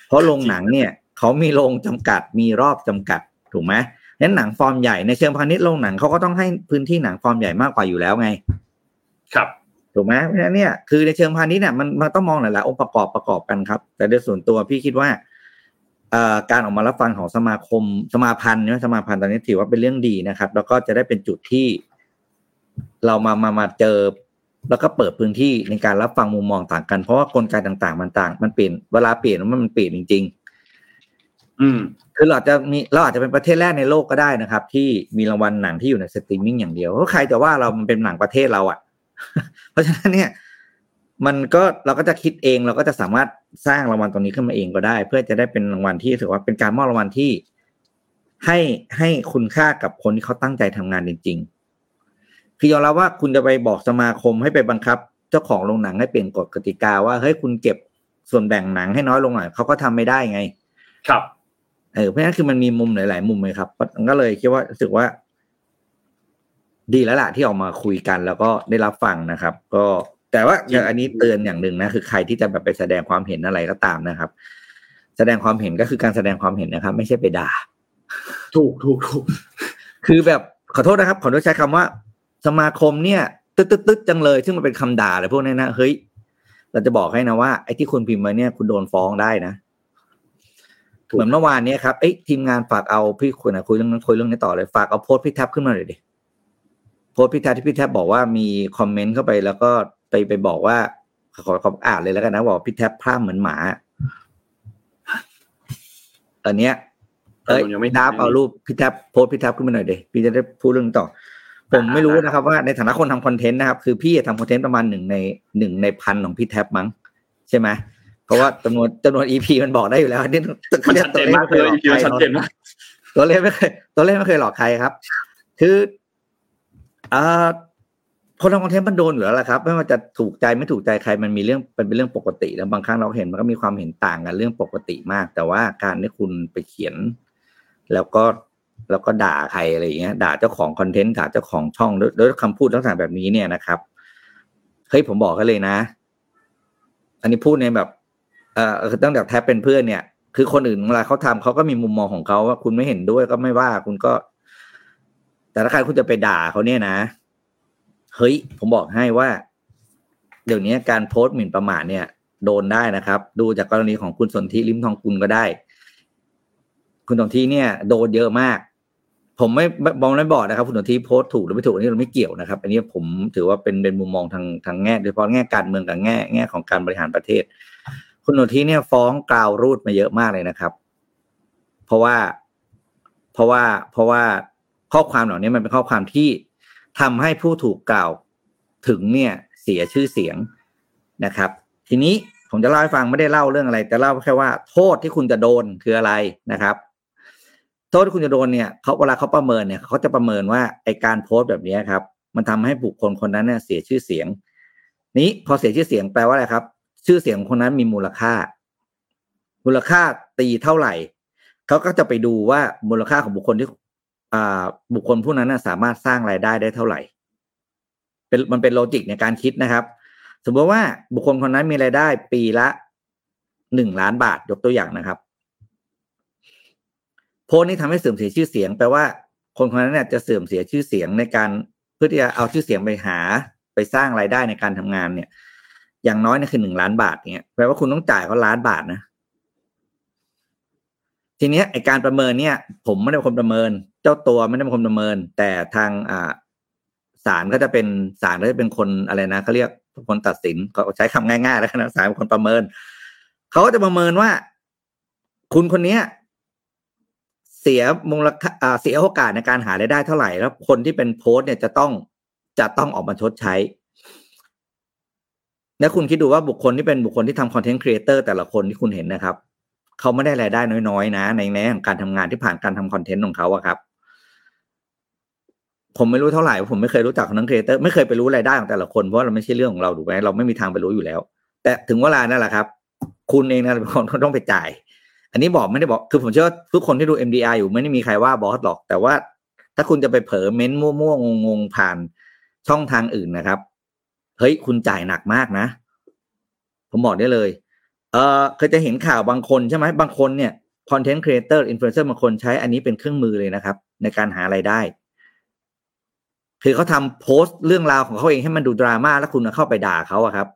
เพราะโรงหนังเนี่ยเขามีโรงจำกัดมีรอบจำกัดถูกไหมงั้นหนังฟอร์มใหญ่ในเชิงพาณิชย์โรงหนังเขาก็ต้องให้พื้นที่หนังฟอร์มใหญ่มากกว่าอยู่แล้วไงครับถูกไหมเพราะฉะนั้นเนี่ยคือในเชิงพาณิชย์เนี่ยมันมันต้องมองหลายๆองค์ประกอบประกอบกันครับแต่โดยส่วนตัวพี่คิดว่าการออกมารับฟังของสมาคมสมาพันธ์เนี่ยสมาพันธ์ตอนนี้ถือว่าเป็นเรื่องดีนะครับแล้วก็จะได้เป็นจุดที่เรามามามาเจอแล้วก็เปิดพื้นที่ในการรับฟังมุมมองต่างกันเพราะว่ากลไกต่างๆมันต่างมันเปลี่ยนเวลาเปลี่ยนมันมันเปลี่ยนจริงๆอืมคือเราจะมีเราอาจจะเป็นประเทศแรกในโลกก็ได้นะครับที่มีรางวัลหนังที่อยู่ในสตรีมมิ่งอย่างเดียวเพราะใครแต่ว่าเรามันเป็นหนังประเทศเราอ่ะเพราะฉะนั้นเนี่ยมันก็เราก็จะคิดเองเราก็จะสามารถสร้างรางวัลตรงนี้ขึ้นมาเองก็ได้เพื่อจะได้เป็นรางวัลที่ถือว่าเป็นการมอบรางวัลที่ให้ให้คุณค่ากับคนที่เขาตั้งใจทำงานจริงๆคือยอมรับว่าคุณจะไปบอกสมาคมให้ไปบังคับเจ้าของโรงหนังให้เปลี่ยนกฎกติกาว่าเฮ้ยคุณเก็บส่วนแบ่งหนังให้น้อยลงหน่อยเขาก็ทำไม่ได้ไงครับ เออเพราะงั้นคือมันมีมุมหลายๆมุมเลยครับก็เลยคิดว่ารู้สึกว่าดีแล้วล่ะที่ออกมาคุยกันแล้วก็ได้รับฟังนะครับก็แต่ว่าอันนี้เตือนอย่างนึงนะคือใครที่จะแบบไปแสดงความเห็นอะไรก็ตามนะครับแสดงความเห็นก็คือการแสดงความเห็นนะครับไม่ใช่ไปด่าถูกถูกถูกคือแบบขอโทษนะครับขอโทษใช้คำว่าสมาคมเนี่ยตึ๊ดตึ๊ดตึ๊ดจังเลยซึ่งมันเป็นคำด่าอะไรพวกนี้นะเฮ้ยเราจะบอกให้นะว่าไอ้ที่คุณพิมพ์มาเนี่ยคุณโดนฟ้องได้นะเหมือนเมื่อวานนี้ครับไอ้ทีมงานฝากเอาพี่คุณนะคุยเรื่องนั้นคุยเรื่องนี้ต่อเลยฝากเอาโพสต์พี่แท็บขึ้นมาหน่อยดิโพสต์พี่แท็บที่พี่แท็บบอกว่ามีคอมเมนต์เข้าไปแล้วก็ไปไปบอกว่าขอขออ่านเลยแล้วกันนะบอกพี่แท็บพร่ำเหมือนหมาตอนเนี้ยเอ้ยดับเอารูปพี่แท็บโพสต์พี่แท็บขึ้นมาหน่อยดิพี่จะได้พูดเรื่องต่อผมไม่รู้นะครับว่าในฐานะคนทำคอนเทนต์นะครับคือพี่ทำคอนเทนต์ประมาณหนึ่งในหนึ่งในพันของพี่แท็บมั้งใช่มั้ยเพราะว่าจำนวนจำนวน อี พี มันบอกได้อยู่แล้วนี่ตัวเลขตัวเลขไม่เคยหลอกใครตัวเลขไม่เคยตัวเลขไม่เคยหลอกใครครับคืออ่าคนทำคอนเทนต์มันโดนอยู่แล้วล่ะครับไม่ว่าจะถูกใจไม่ถูกใจใครมันมีเรื่องมันเป็นเรื่องปกติแล้วบางครั้งเราเห็นมันก็มีความเห็นต่างกันเรื่องปกติมากแต่ว่าการที่คุณไปเขียนแล้วก็แล้วก็ด่าใครอะไรอย่างเงี้ยด่าเจ้าของคอนเทนต์ด่าเจ้าของช่องด้วยด้วยคำพูดลักษณะแบบนี้เนี่ยนะครับเฮ้ยผมบอกกันเลยนะอันนี้พูดในแบบเอ่อตั้งแต่แทบเป็นเพื่อนเนี่ยคือคนอื่นเวลาเขาทำเขาก็มีมุมมองของเขาว่าคุณไม่เห็นด้วยก็ไม่ว่าคุณก็แต่ถ้าใครคุณจะไปด่าเขาเนี่ยนะเฮ้ยผมบอกให้ว่าเดี๋ยวนี้การโพสต์หมิ่นประมาทเนี่ยโดนได้นะครับดูจากกรณีของคุณสนธิลิ้มทองกุลก็ได้คุณสนธิเนี่ยโดนเยอะมากผมไม่มองไม่บอกนะครับคุณสนธิโพสต์ถูกหรือไม่ถูกอันนี้เราไม่เกี่ยวนะครับอันนี้ผมถือว่าเป็นเป็นมุมมองทางทางแง่โดยเฉพาะแง่การเมืองกับแง่แง่ของการบริหารประเทศคุณสนธิเนี่ยฟ้องกล่าวรูดมาเยอะมากเลยนะครับเพราะว่าเพราะว่าเพราะว่าข้อความเหล่านี้มันเป็นข้อความที่ทำให้ผู้ถูกกล่าวถึงเนี่ยเสียชื่อเสียงนะครับทีนี้ผมจะเล่าให้ฟังไม่ได้เล่าเรื่องอะไรแต่เล่าแค่ว่าโทษที่คุณจะโดนคืออะไรนะครับโทษที่คุณจะโดนเนี่ยเขาเวลาเขาประเมินเนี่ยเขาจะประเมินว่าไอการโพสต์แบบนี้ครับมันทำให้บุคคลคนนั้นเนี่ยเสียชื่อเสียงนี้พอเสียชื่อเสียงแปลว่าอะไรครับชื่อเสียงคนนั้นมีมูลค่ามูลค่าตีเท่าไหร่เขาก็จะไปดูว่ามูลค่าของบุคคลที่บุคคลผู้นั้นสามารถสร้างรายได้ได้เท่าไหร่เป็นมันเป็นโลจิกในการคิดนะครับสมมติว่าบุคคลคนนั้นมีรายได้ปีละหนึ่งล้านบาทยกตัวอย่างนะครับโพสต์นี้ทำให้เสื่อมเสียชื่อเสียงแปลว่าคนคนนั้นจะเสื่อมเสียชื่อเสียงในการเพื่อที่จะเอาชื่อเสียงไปหาไปสร้างรายได้ในการทำงานเนี่ยอย่างน้อยเนี่ยคือหนึ่งล้านบาทเนี่ยแปลว่าคุณต้องจ่ายเขาล้านบาทนะทีเนี้ยไอการประเมินเนี่ยผมไม่ได้เป็นคนประเมินเจ้าตัวไม่ได้เป็นคนประเมินแต่ทางอ่าศาลก็จะเป็นศาลก็จะเป็นคนอะไรนะเขาเรียกคนตัดสินก็ใช้คำง่ายๆแล้วนะศาลเป็นคนประเมินเขาจะประเมินว่าคุณคนเนี้ยเสียมูลค่าอ่าเสียโอกาสในการหารายได้เท่าไหร่แล้วคนที่เป็นโพสต์เนี่ยจะต้องจะต้องออกมาชดใช้แล้วคุณคิดดูว่าบุคคลที่เป็นบุคคลที่ทำคอนเทนต์ครีเอเตอร์แต่ละคนที่คุณเห็นนะครับเขาไม่ได้รายได้น้อยๆนะในแง่ของการทำงานที่ผ่านการทำคอนเทนต์ของเขาอะครับผมไม่รู้เท่าไหร่ผมไม่เคยรู้จักคอนเทนต์ครีเอเตอร์ไม่เคยไปรู้รายได้ของแต่ละคนเพราะเราไม่ใช่เรื่องของเราถูกไหมเราไม่มีทางไปรู้อยู่แล้วแต่ถึงเวลานั่นแหละครับคุณเองนะเป็นคนต้องไปจ่ายอันนี้บอกไม่ได้บอกคือผมเชื่อว่าทุกคนที่ดู เอ็ม ดี อาร์ อยู่ไม่ได้มีใครว่าบอสหรอกแต่ว่าถ้าคุณจะไปเผลอเม้นมั่วๆงงๆผ่านช่องทางอื่นนะครับเฮ้ยคุณจ่ายหนักมากนะผมบอกได้เลยเอ่อเคยจะเห็นข่าวบางคนใช่ไหมบางคนเนี่ยคอนเทนต์ครีเอเตอร์อินฟลูเอนเซอร์บางคนใช้อันนี้เป็นเครื่องมือเลยนะครับในการหารายได้คือเขาทำโพสต์เรื่องราวของเขาเองให้มันดูดราม่าแล้วคุณเข้าไปด่าเขาอะครับ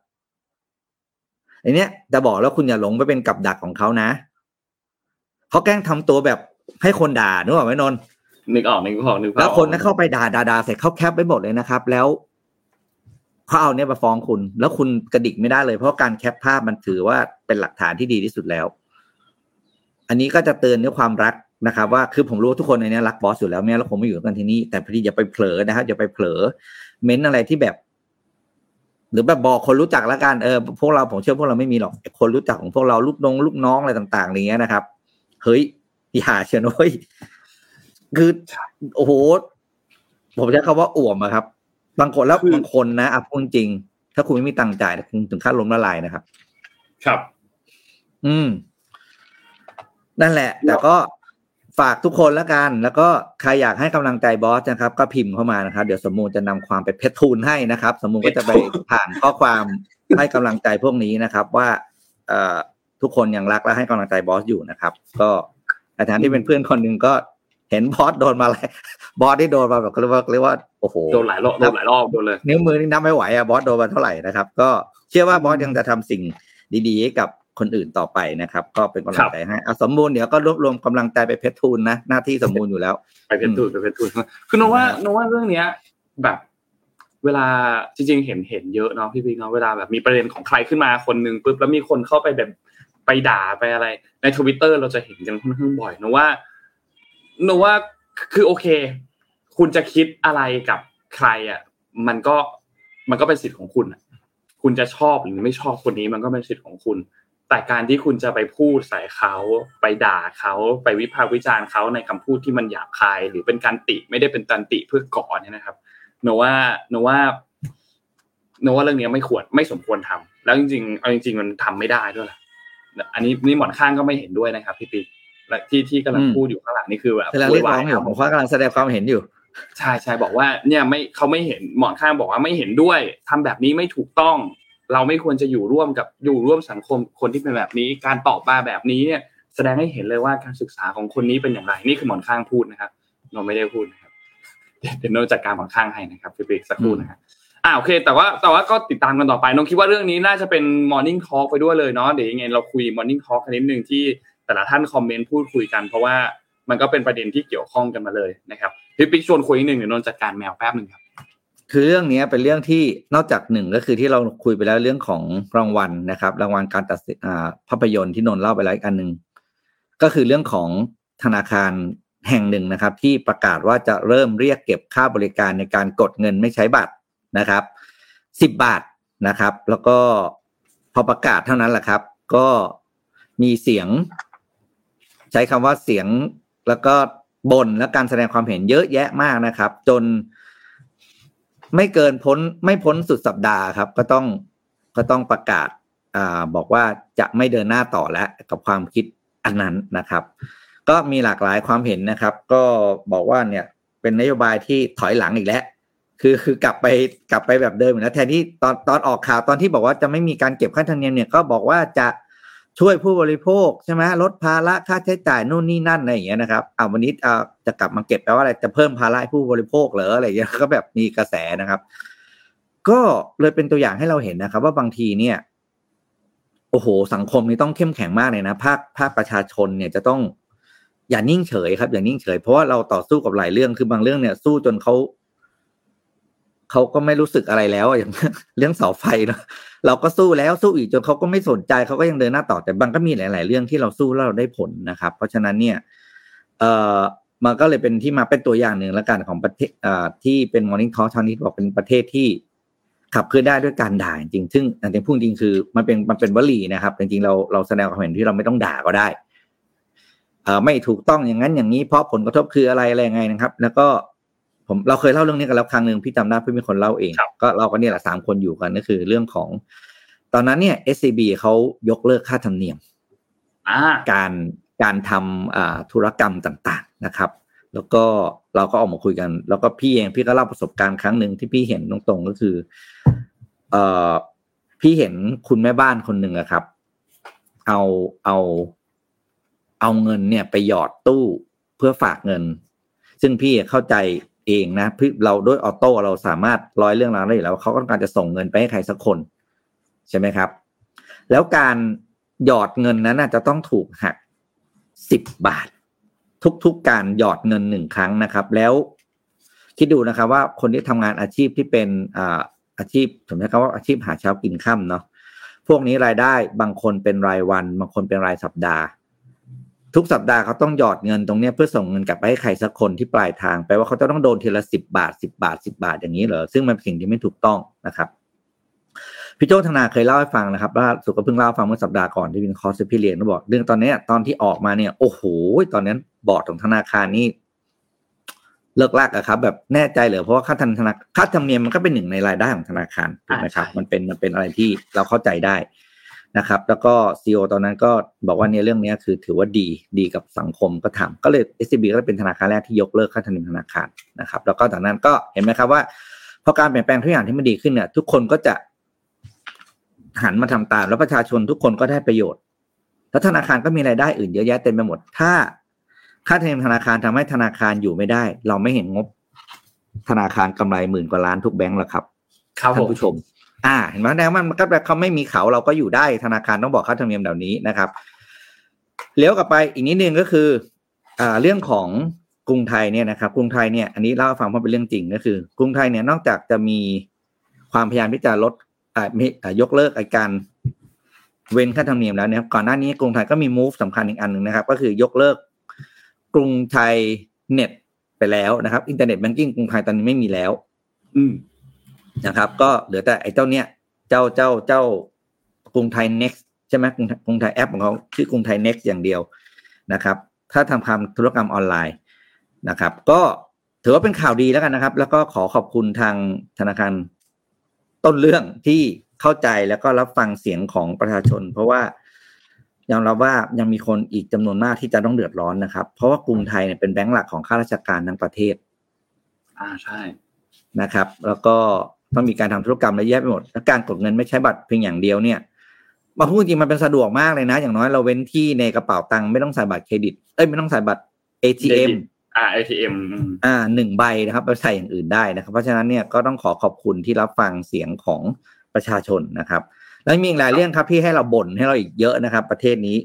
อันเนี้ยจะบอกแล้วคุณอย่าหลงไปเป็นกับดักของเขานะเขาแกล้งทำตัวแบบให้คนด่านึกออกไหมนนท์นึกออกนึกออกนึกออกแล้วคนนั้นเข้าไปด่าด่าด่าเสร็จเขาแคปไปหมดเลยนะครับแล้วเขาเอาเนี่ยมาฟ้องคุณแล้วคุณกระดิกไม่ได้เลยเพราะการแคปภาพมันถือว่าเป็นหลักฐานที่ดีที่สุดแล้วอันนี้ก็จะเตือนด้วยความรักนะครับว่าคือผมรู้ทุกคนในนี้รักบอสอยู่แล้วเนี่ยเราคงไม่อยู่กันที่นี่แต่พอดีอย่าไปเผลอนะครับอย่าไปเผลอเม้นอะไรที่แบบหรือแบบบอกคนรู้จักละกันเออพวกเราผมเชื่อพวกเราไม่มีหรอกคนรู้จักของพวกเราลูกน้องลูกน้องอะไรต่างๆอย่างเงี้ยนะครับเฮ้ยอย่าเชียวน้อยคือโอ้โหผมใช้คำว่าอ่วมอะครับบางคนแล้วบางคนนะอ่ะพูดจริงถ้าคุณไม่มีตังค์จ่ายคุณถึงขั้นล้มละลายนะครับครับอืมนั่นแหละแต่ก็ ฝากทุกคนละกันแล้วก็ใครอยากให้กำลังใจบอสนะครับก็พิมพ์เข้ามานะครับเดี๋ยวสมมูลจะนำความไปเพชรทูลให้นะครับสมมูลก็จะไปผ่านข้อความให้กำลังใจพวกนี้นะครับว่าทุกคนยังรักและให้กำลังใจบอสอยู่นะครับก็อาจารย์ที่เป็นเพื่อนคนหนึ่งก็เห็นบอสโดนมาอะไรบอสที่โดนมาแบบเรียกว่าเรียกว่าโอ้โหโดนหลายรอบโดนหลายรอบโดนเลยนิ้วมือนี่นับไม่ไหวอะบอสโดนมาเท่าไหร่นะครับก็เชื่อว่าบอสยังจะทำสิ่งดีๆกับคนอื่นต่อไปนะครับก็เป็นกำลังใจให้เอาสมบูรณ์เดี๋ยวก็รวบรวมกำลังใจไปเพชรทูลนะหน้าที่สมบูรณ์อยู่แล้วไปเพชรทูลไปเพชรทูลคือโน้ว่าโน้ว่าเรื่องเนี้ยแบบเวลาจริงๆเห็นเห็นเยอะเนาะพี่พี่เนาะเวลาแบบมีประเด็นของใครขึ้นมาคนนึงปุ๊บแล้วมีคนเข้าไปแบบไปด่าไปอะไรใน Twitter เราจะเห็นกันค่อนข้างบ่อยโน้ว่าโน้ว่าคือโอเคคุณจะคิดอะไรกับใครอ่ะมันก็มันก็เป็นสิทธิ์ของคุณคุณจะชอบหรือไม่ชอบคนนี้มันก็เป็นสิทธิ์ของคุณแต่การที่คุณจะไปพูดใส่เขาไปด่าเขาไปวิพากษ์วิจารณ์เขาในคำพูดที่มันหยาบคายหรือเป็นการติไม่ได้เป็นการติเพื่อก่อเนี่ยนะครับโนว่าโนว่าโนว่าเรื่องนี้ไม่ควรไม่สมควรทำแล้วจริงๆเอาจริงๆมันทำไม่ได้ด้วยล่ะอันนี้นี่หมอนข้างก็ไม่เห็นด้วยนะครับพี่ปิ๊กและที่ที่กำลังพูดอยู่ข้างหลังนี่คือแบบเรียกร้องอยู่ผมก็กำลังแสดงความเห็นอยู่ใช่ใช่บอกว่าเนี่ยไม่เขาไม่เห็นหมอนข้างบอกว่าไม่เห็นด้วยทำแบบนี้ไม่ถูกต้องเราไม่ควรจะอยู่ร่วมกับอยู่ร่วมสังคมคนที่เป็นแบบนี้การตอบมาแบบนี้เนี่ยแสดงให้เห็นเลยว่าการศึกษาของคนนี้เป็นอย่างไรนี่คือหมอนข้างพูดนะครับเราไม่ได้พูดนะครับเดี๋ยวเราจัดการหมอนข้างให้นะครับพี่ปิ๊กสักครู่นะครับอ่าโอเคแต่ว่าแต่ว่าก็ติดตามกันต่อไปน้องคิดว่าเรื่องนี้น่าจะเป็น Morning Talk ไปด้วยเลยเนาะเดี๋ยวยังไงเราคุย Morning Talk กันนิดนึงที่แต่ละท่านคอมเมนต์พูดคุยกันเพราะว่ามันก็เป็นประเด็นที่เกี่ยวข้องกันมาเลยนะครับพี่ปิ๊กชวนคุยนิดนึงเดี๋ยวนนท์จัดการแมวแป๊บนึงครับคือเรื่องนี้เป็นเรื่องที่นอกจากหนึ่งก็คือที่เราคุยไปแล้วเรื่องของรางวัลนะครับรางวัลการตัดสินภาพยนตร์ที่นนท์เล่าไปแล้วอีกอันนึงก็คือเรื่องของธนาคารแห่งหนึ่งนะครับที่ประกาศว่าจะเริ่มเรียกเก็บค่าบริการในการกดเงินไม่ใช้บัตรนะครับสิบบาทนะครับแล้วก็พอประกาศเท่านั้นแหละครับก็มีเสียงใช้คำว่าเสียงแล้วก็บ่นและการแสดงความเห็นเยอะแยะมากนะครับจนไม่เกินพ้นไม่พ้นสุดสัปดาห์ครับก็ต้องก็ต้องประกาศอ่าบอกว่าจะไม่เดินหน้าต่อแล้วกับความคิดอันนั้นนะครับก็มีหลากหลายความเห็นนะครับก็บอกว่าเนี่ยเป็นนโยบายที่ถอยหลังอีกแล้วคือคือกลับไปกลับไปแบบเดิมนะแทนที่ตอนตอนออกข่าวตอนที่บอกว่าจะไม่มีการเก็บค่าธรรมเนียมเนี่ยก็บอกว่าจะช่วยผู้บริโภคใช่ไหมลดภาระค่าใช้จ่ายนู่นนี่นั่นอะไรอย่างเงี้ยนะครับเอาวันนี้เอาจะกลับมาเก็บแปลว่าอะไรจะเพิ่มภาระให้ผู้บริโภคเหรออะไรอย่างเงี้ยก็แบบมีกระแสนะครับก็เลยเป็นตัวอย่างให้เราเห็นนะครับว่าบางทีเนี่ยโอ้โหสังคมนี่ต้องเข้มแข็งมากเลยนะภาคภาคประชาชนเนี่ยจะต้องอย่านิ่งเฉยครับอย่านิ่งเฉยเพราะว่าเราต่อสู้กับหลายเรื่องคือบางเรื่องเนี่ยสู้จนเขาเขาก็ไม่รู้สึกอะไรแล้วอย่างเรื่องเสาไฟเนาะเราก็สู้แล้วสู้อีกจนเขาก็ไม่สนใจเขาก็ยังเดินหน้าต่อแต่บางก็มีหลายๆเรื่องที่เราสู้แล้วเราได้ผลนะครับเพราะฉะนั้นเนี่ยเอ่อมันก็เลยเป็นที่มาเป็นตัวอย่างหนึ่งละกันของประเทศเอ่อที่เป็น Morning Talk ชาวนี้บอกเป็นประเทศที่ขับเคลื่อนได้ด้วยการด่าจริงซึ่งจริงพูดจริงคือมันเป็นมันเป็นวลีนะครับจริงๆเราเราแสดงความเห็นที่เราไม่ต้องด่าก็ได้เอ่อไม่ถูกต้องอย่างนั้นอย่างนี้เพราะผลกระทบคืออะไรอะไรยังไงนะครับแล้วก็ผมเราเคยเล่าเรื่องนี้กันแล้วครั้งนึงพี่จำได้พี่เป็นคนเล่าเองก็เราก็เนี่ยแหละสามคนอยู่กันก็คือเรื่องของตอนนั้นเนี่ย เอส ซี บี เขายกเลิกค่าธรรมเนียมการการทำธุรกรรมต่างๆนะครับแล้วก็เราก็ออกมาคุยกันแล้วก็พี่เองพี่ก็เล่าประสบการณ์ครั้งนึงที่พี่เห็นตรงๆก็คือเอ่อพี่เห็นคุณแม่บ้านคนนึงอะครับเอาเอาเอาเงินเนี่ยไปหยอดตู้เพื่อฝากเงินซึ่งพี่เข้าใจเองนะพี่เราด้วยออโต้เราสามารถร้อยเรื่องราวได้อยู่แล้วเขาต้องการจะส่งเงินไปให้ใครสักคนใช่ไหมครับแล้วการหยอดเงินนั้นจะต้องถูกหักสิบบาททุกๆการหยอดเงินหนึ่งครั้งนะครับแล้วคิดดูนะครับว่าคนที่ทำงานอาชีพที่เป็นอ่าอาชีพผมใช้คำว่าอาชีพหาเช้ากินค่ำเนาะพวกนี้รายได้บางคนเป็นรายวันบางคนเป็นรายสัปดาห์ทุกสัปดาห์เขาต้องหยอดเงินตรงนี้เพื่อส่งเงินกลับไปให้ใครสักคนที่ปลายทางแปลว่าเขาจะต้องโดนทีละสิบบาทสิบบาทสิบบาทอย่างนี้เหรอซึ่งมันเป็นสิ่งที่ไม่ถูกต้องนะครับพี่โจ้ธนาเคยเล่าให้ฟังนะครับว่าสุกก็เพิ่งเล่าฟังเมื่อสัปดาห์ก่อนที่เป็นคอร์สพี่เรียนเขาบอกเรื่องตอนนี้ตอนที่ออกมาเนี่ยโอ้โหตอนนั้นบอร์ดของธนาคารนี่เลิกลากอะครับแบบแน่ใจเหรอเพราะว่าค่าธรรมค่าธรรมเนียมมันก็เป็นหนึ่งในรายได้ของธนาคารนะครับมันเป็นมันเป็นอะไรที่เราเข้าใจได้ นะครับแล้วก็ ซี อี โอ ตอนนั้นก็บอกว่าเนี่ยเรื่องนี้คือถือว่าดีดีกับสังคมก็ทำก็เลย เอส ซี บี ก็เป็นธนาคารแรกที่ยกเลิกค่าธรรมเนียมธนาคารนะครับแล้วก็จากนั้นก็เห็นไหมครับว่าพอการเปลี่ยนแปลงทุกอย่างที่มันดีขึ้นเนี่ยทุกคนก็จะหันมาทำตามแล้วประชาชนทุกคนก็ได้ประโยชน์แล้วธนาคารก็มีรายได้อื่นเยอะแยะเต็มไปหมดถ้าค่าธรรมเนียมธนาคารทำให้ธนาคารอยู่ไม่ได้เราไม่เห็นงบธนาคารกำไรหมื่นกว่าล้านทุกแบงก์หรอกครับท่านผู้ชมอ่าเห็นไหมแต่ว่ามันก็แบบเขาไม่มีเขาเราก็อยู่ได้ธนาคารต้องบอกค่าธรรมเนียมเหล่านี้นะครับเลี้ยวกลับไปอีกนิดนึงก็คืออ่าเรื่องของกรุงไทยเนี่ยนะครับกรุงไทยเนี่ยอันนี้เล่าฟังเพราะเป็นเรื่องจริงก็คือกรุงไทยเนี่ยนอกจากจะมีความพยายามที่จะลดอ่ายกเลิกการเว้นค่าธรรมเนียมแล้วเนี่ยก่อนหน้านี้กรุงไทยก็มี move สำคัญอีกอันนึงนะครับก็คือยกเลิกกรุงไทยเน็ตไปแล้วนะครับอินเทอร์เน็ตแบงกิ้งกรุงไทยตอนนี้ไม่มีแล้วอืมนะครับก็เหลือแต่ไอ้เจ้าเนี้ยเจ้าเจ้าเจ้ากรุงไทย Next ใช่ไหมกรุงกรุงไทยแอปของเขาชื่อกรุงไทย Next อย่างเดียวนะครับถ้าทำคำธุรกรรมออนไลน์นะครับก็ถือว่าเป็นข่าวดีแล้วกันนะครับแล้วก็ขอขอบคุณทางธนาคารต้นเรื่องที่เข้าใจแล้วก็รับฟังเสียงของประชาชนเพราะว่ายอมรับว่ายังมีคนอีกจำนวนมากที่จะต้องเดือดร้อนนะครับเพราะว่ากรุงไทยเนี่ยเป็นแบงก์หลักของข้าราชการทั้งประเทศอ่าใช่นะครับแล้วก็ต้องมีการทำธุรกรรมและแยกไปหมดและการกดเงินไม่ใช้บัตรเพียงอย่างเดียวเนี่ยมาพูดจริงมันเป็นสะดวกมากเลยนะอย่างน้อยเราเว้นที่ในกระเป๋าตังค์ไม่ต้องใส่บัตรเครดิตเอ้ยไม่ต้องใส่บัตร เอ ที เอ็ม อ่า เอ ที เอ็ม อ่าหนึ่งใบนะครับไปใส่อย่างอื่นได้นะครับเพราะฉะนั้นเนี่ยก็ต้องขอขอบคุณที่รับฟังเสียงของประชาชนนะครับแล้วมีอีกหลายเรื่องครับที่ให้เราบ่นให้เราอีกเยอะนะครับประเทศนี้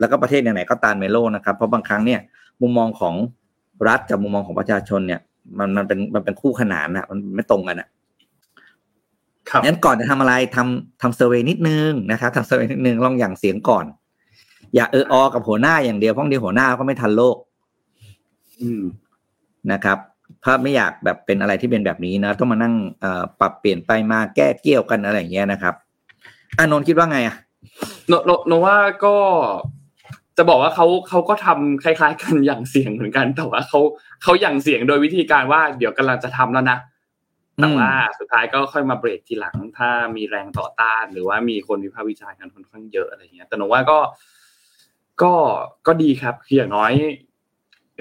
แล้วก็ประเทศไหนๆก็ตามเมโลนะครับเพราะบางครั้งเนี่ยมุมมองของรัฐกับมุมมองของประชาชนเนี่ยมันมันเป็นมันเป็นคู่ขนานนะมันไม่ตรงกันนะครับงั้นก่อนจะทำอะไรทำทำเซอร์เวย์นิดนึงนะครับทำเซอร์เวย์นิดนึงลองหยั่งเสียงก่อนอย่าเอออกับหัวหน้าอย่างเดียวเพราะเดี๋ยวหัวหน้าก็ไม่ทันโลกอืมนะครับถ้าไม่อยากแบบเป็นอะไรที่เป็นแบบนี้นะต้องมานั่งเอ่อปรับเปลี่ยนไปมาแก้เกี่ยวกันอะไรอย่างเงี้ยนะครับอานนท์คิดว่าไงอ่ะโนโนโนว่าก็จะบอกว่าเขาเขาก็ทำคล้ายๆกันหยั่งเสียงเหมือนกันแต่ว่าเขาเขาหยั่งเสียงโดยวิธีการว่าเดี๋ยวกำลังจะทำแล้วนะแต่ว่าสุดท้ายก็ค่อยมาเบรกทีหลังถ้ามีแรงต่อต้านหรือว่ามีคนวิพากษ์วิจารณ์กันค่อนข้างเยอะอะไรเงี้ยแต่หนูว่าก็ก็ก็ดีครับคืออย่างน้อย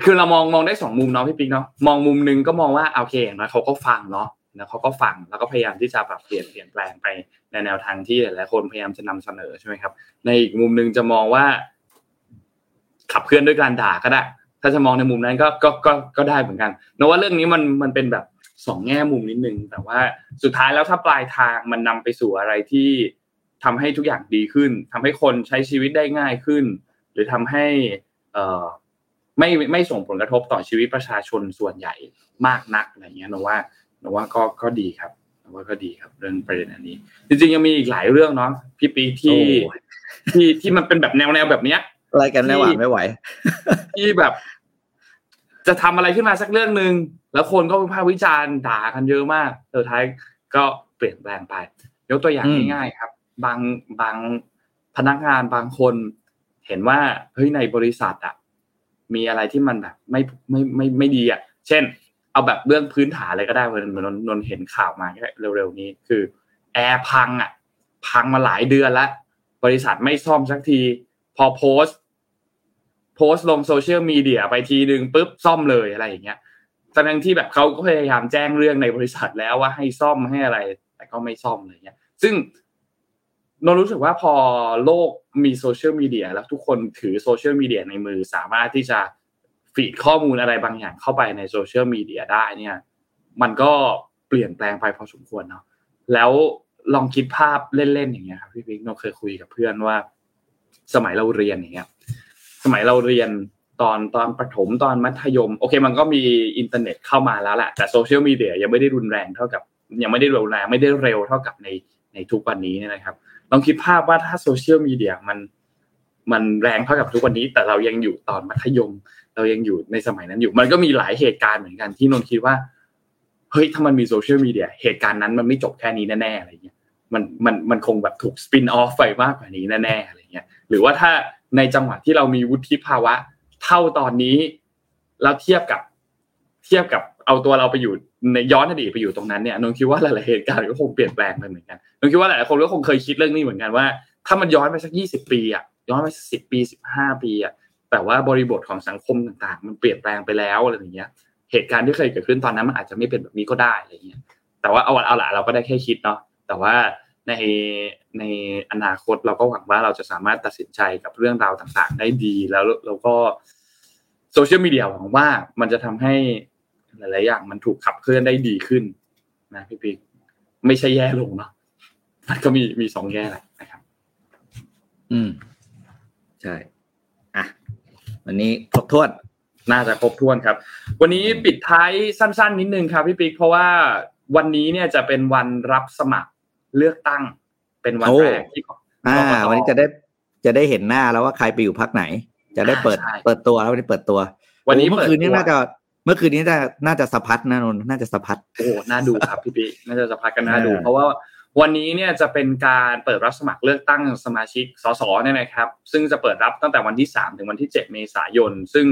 คือเรามองมองได้สองมุมเนาะพี่ปิ๊กเนาะมองมุมนึงก็มองว่าโอเคอย่างน้อยเขาก็ฟังเนาะแล้วเขาก็ฟังแล้วก็พยายามที่จะปรับเปลี่ยนเปลี่ยนแปลงไปในแนวทางที่หลายๆคนพยายามจะนำเสนอใช่ไหมครับในอีกมุมนึงจะมองว่าขับเคลื่อนด้วยการด่าก็ได้ถ้าจะมองในมุมนั้นก็ก็ก็ก็ได้เหมือนกันหนูว่าเรื่องนี้มันมันเป็นแบบสองแง่มุมนิดนึงแต่ว่าสุดท้ายแล้วถ้าปลายทางมันนำไปสู่อะไรที่ทำให้ทุกอย่างดีขึ้นทำให้คนใช้ชีวิตได้ง่ายขึ้นหรือทำให้เอ่อไม่ไม่ส่งผลกระทบต่อชีวิตประชาชนส่วนใหญ่มากนักอะไรเงี้ยนะว่านะว่าก็ก็ดีครับนะว่าก็ดีครับเรื่องประเด็นอันนี้จริงๆยังมีอีกหลายเรื่องเนาะพี่ปีที่ที่ที่มันเป็นแบบแนวแนวแบบเนี้ยอะไรกันแน่หว่าไม่ไหวที่แบบจะทำอะไรขึ้นมาสักเรื่องนึงแล้วคนก็วิพากษ์วิจารณ์ด่ากันเยอะมากสุดท้ายก็เปลี่ยนแปลงไปยกตัวอย่างง่ายๆครับบางบางพนักงานบางคนเห็นว่าเฮ้ยในบริษัทอ่ะมีอะไรที่มันแบบไม่ไม่ไม่ไม่ดีอ่ะเช่นเอาแบบเรื่องพื้นฐานอะไรก็ได้นนนนเห็นข่าวมาเร็วๆนี้คือแอร์พังอ่ะพังมาหลายเดือนแล้วบริษัทไม่ซ่อมสักทีพอโพสโพสลงโซเชียลมีเดียไปทีนึงปุ๊บซ่อมเลยอะไรอย่างเงี้ยทั้งที่แบบเขาก็พยายามแจ้งเรื่องในบริษัทแล้วว่าให้ซ่อมให้อะไรแต่ก็ไม่ซ่อมอะไรเงี้ยซึ่งเรารู้สึกว่าพอโลกมีโซเชียลมีเดียแล้วทุกคนถือโซเชียลมีเดียในมือสามารถที่จะฟีดข้อมูลอะไรบางอย่างเข้าไปในโซเชียลมีเดียได้เนี่ยมันก็เปลี่ยนแปลงไปพอสมควรเนาะแล้วลองคิดภาพเล่นๆอย่างเงี้ยครับพี่พิกเราเคยคุยกับเพื่อนว่าสมัยเราเรียนอย่างเงี้ยสมัยเราเรียนตอนตอนประถมตอนมัธยมโอเคมันก็มีอินเทอร์เน็ตเข้ามาแล้วแหละแต่โซเชียลมีเดียยังไม่ได้รุนแรงเท่ากับยังไม่ได้รุนแรงไม่ได้เร็วเท่ากับในในทุกวันนี้นะครับลองคิดภาพว่าถ้าโซเชียลมีเดียมันมันแรงเท่ากับทุกวันนี้แต่เรายังอยู่ตอนมัธยมเรายังอยู่ในสมัยนั้นอยู่มันก็มีหลายเหตุการณ์เหมือนกันที่นนคิดว่าเฮ้ยถ้ามันมีโซเชียลมีเดียเหตุการณ์นั้นมันไม่จบแค่นี้แน่ๆอะไรเงี้ยมันมันมันคงแบบถูกสปินออฟไปมากกว่านี้แน่ๆอะไรเงี้ยหรือว่าถ้าในจังหวะที่เรามีวุฒิภาวะเท่าตอนนี้แล้วเทียบกับเทียบกับเอาตัวเราไปอยู่ในย้อนอดีตไปอยู่ตรงนั้นเนี่ยนนคิดว่าหลายๆเหตุการณ์ก็คงเปลี่ยนแปลงไปเหมือนกันนนคิดว่าหลายๆคนก็คงเคยคิดเรื่องนี้เหมือนกันว่า ถ้ามันย้อนไปสักยี่สิบปีอ่ะย้อนไปสิบปีสิบห้าปีอ่ะแต่ว่าบริบทของสังคมต่างๆมันเปลี่ยนแปลงไปแล้วอะไรอย่างเงี้ยเหตุการณ์ที่เคยเกิดขึ้นตอนนั้นมันอาจจะไม่เป็นแบบนี้ก็ได้อะไรเงี้ยแต่ว่าเอาเอาละเราก็ได้แค่คิดเนาะแต่ว่าในในอนาคตเราก็หวังว่าเราจะสามารถตัดสินใจกับเรื่องราวต่างๆได้ดีแล้วแล้วก็โซเชียลมีเดียหวังว่ามันจะทำให้หลายๆอย่างมันถูกขับเคลื่อนได้ดีขึ้นนะพี่ปิ๊กไม่ใช่แย่ลงเนาะมันก็มีมีสองแย่แหละนะครับอืมใช่อ่ะวันนี้ครบถ้วนน่าจะครบถ้วนครับวันนี้ปิดท้ายสั้นๆนิดนึงครับพี่ปิ๊กเพราะว่าวันนี้เนี่ยจะเป็นวันรับสมัครเลือกตั้งเป็นวันแรกที่อ่าวันนี้จะได้จะได้เห็นหน้าแล้วว่าใครไปอยู่พรรคไหนจะได้เปิดเปิดตัวแล้ววันนี้เปิดตัววันนี้เมื่อคืนนี้น่าจะเมื่อคืนนี้น่าน่าจะสะพัดนะนนท์น่าจะสะพัดโอ้น่าดูครับพี่ปิ๊กน่าจะสะพัดกันน่าดูเพราะว่าวันนี้เนี่ยจะเป็นการเปิดรับสมัครเลือกตั้งสมาชิกสสเนี่ยนะครับซึ่งจะเปิดรับตั้งแต่วันที่สามถึงวันที่เจ็ดเมษายนซึ่ง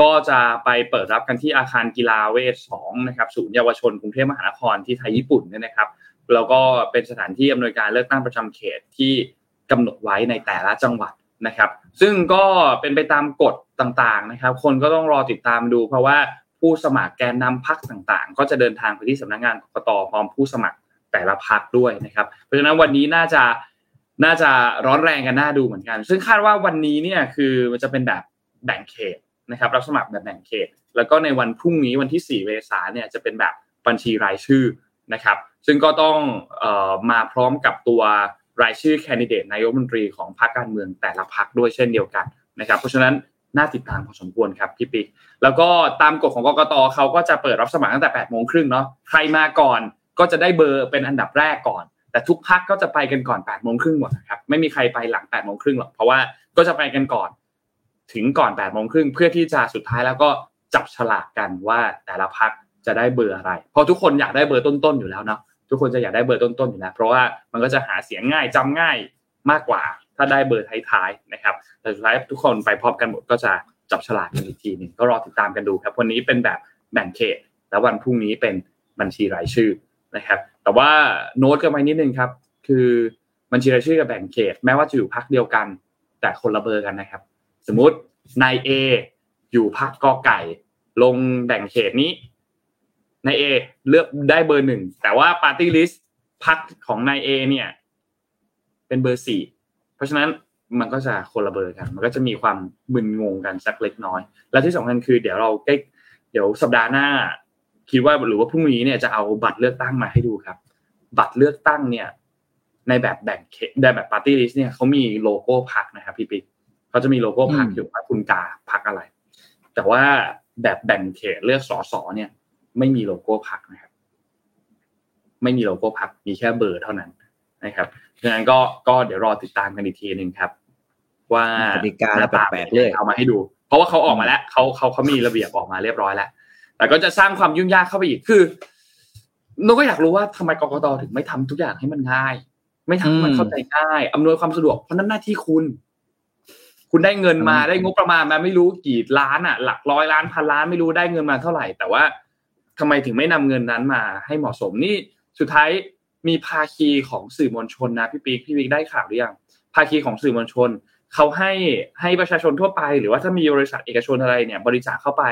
ก็จะไปเปิดรับกันที่อาคารกีฬาเวทสองนะครับศูนย์เยาวชนกรุงเทพมหานครที่ไทยญี่ปุ่นเนี่ยนะครับแล้วก็เป็นสถานที่อำนวยการเลือกตั้งประจำเขตที่กำหนดไว้ในแต่ละจังหวัดนะครับซึ่งก็เป็นไปตามกฎต่างๆนะครับคนก็ต้องรอติดตามดูเพราะว่าผู้สมัครแกนนำพรรคต่างๆก็จะเดินทางไปที่สำนักงานกกตพร้อมผู้สมัครแต่ละพรรคด้วยนะครับเพราะฉะนั้นวันนี้น่าจะน่าจะร้อนแรงกันน่าดูเหมือนกันซึ่งคาดว่าวันนี้เนี่ยคือมันจะเป็นแบบแบ่งเขตนะครับรับสมัครแบบแบ่งเขตแล้วก็ในวันพรุ่งนี้วันที่สี่เมษายนเนี่ยจะเป็นแบบบัญชีรายชื่อนะครับซึ่งก็ต้องเอ่อมาพร้อมกับตัวรายชื่อแคนดิเดตนายกรัฐมนตรีของพรรคการเมืองแต่ละพรรคด้วยเช่นเดียวกันนะครับเพราะฉะนั้นน่าติดตามพอสมควรครับพี่ปิ๊กแล้วก็ตามกฎของกกต.เขาก็จะเปิดรับสมัครตั้งแต่ แปดโมงครึ่ง นเนาะใครมาก่อนก็จะได้เบอร์เป็นอันดับแรกก่อนแต่ทุกพรรคก็จะไปกันก่อน แปดโมงครึ่ง หมดนะครับไม่มีใครไปหลัง แปดโมงครึ่ง หรอกเพราะว่าก็จะไปกันก่อนถึงก่อน แปดโมงครึ่ง เพื่อที่จะสุดท้ายแล้วก็จับฉลากกันว่าแต่ละพรรคจะได้เบอร์อะไรเพราะทุกคนอยากได้เบอร์ต้นๆอยู่แล้วเนาะทุกคนจะอยากได้เบอร์ต้นๆอยู่แล้วเพราะว่ามันก็จะหาเสียงง่ายจำง่ายมากกว่าถ้าได้เบอร์ท้ายๆนะครับแต่สุดท้ายทุกคนไปพร้อมกันหมดก็จะจับฉลากกันอีกทีนึงก็รอติดตามกันดูครับวันนี้เป็นแบบแบ่งเขตแล้ววันพรุ่งนี้เป็นบัญชีรายชื่อนะครับแต่ว่าโน้ตกันไว้นิดนึงครับคือบัญชีรายชื่อกับแบ่งเขตแม้ว่าจะอยู่พรรคเดียวกันแต่คนละเบอร์กันนะครับสมมุตินาย A อยู่พรรคกไก่ลงแบ่งเขตนี้นาย A เลือกได้เบอร์หนึ่งแต่ว่าปาร์ตี้ลิสต์พรรคของนาย A เนี่ยเป็นเบอร์สี่เพราะฉะนั้นมันก็จะคนละเบอร์กันมันก็จะมีความมึนงงกันสักเล็กน้อยและที่สำคัญคือเดี๋ยวเราใกล้เดี๋ยวสัปดาห์หน้าคิดว่าหรือว่าพรุ่งนี้เนี่ยจะเอาบัตรเลือกตั้งมาให้ดูครับบัตรเลือกตั้งเนี่ยในแบบแบ่งเขตในแบบปาร์ตี้ลิสต์เนี่ยเขามีโลโก้พรรคนะครับพี่ปิ๊กเขาจะมีโลโก้พรรคอยู่ว่าคุณกาพรรคอะไรแต่ว่าแบบแบ่งเขตเลือกสสเนี่ยไม่มีโลโก้พรรคนะครับไม่มีโลโก้พรรคมีแค่เบอร์เท่านั้นนะครับฉะนั้นก็ก็เดี๋ยวรอติดตามกันอีกทีนึงครับว่ากติการะบบแปลกเลยเอามาให้ดูเพราะว่าเขาออกมาแล้วเขาเขาเขามีระเบียบออกมาเรียบร้อยแล้วแต่ก็จะสร้างความยุ่งยากเข้าไปอีกคือเราก็อยากรู้ว่าทำไมกกต.ถึงไม่ทำทุกอย่างให้มันง่ายไม่ทำให้มันเข้าใจง่ายอำนวยความสะดวกเพราะนั่นหน้าที่คุณคุณได้เงินมาได้งบประมาณมาไม่รู้กี่ล้านอ่ะหลักร้อยล้านพันล้านไม่รู้ได้เงินมาเท่าไหร่แต่ว่าทำไมถึงไม่นำเงินนั้นมาให้เหมาะสมนี่สุดท้ายมีภาคีของสื่อมวลชนนะพี่ปิ๊กพี่ปิ๊กได้ข่าวหรือยังภาคีของสื่อมวลชนเขาให้ให้ประชาชนทั่วไปหรือว่าถ้ามีบริษัทเอกชนอะไรเนี่ยบริจาคเข้าไป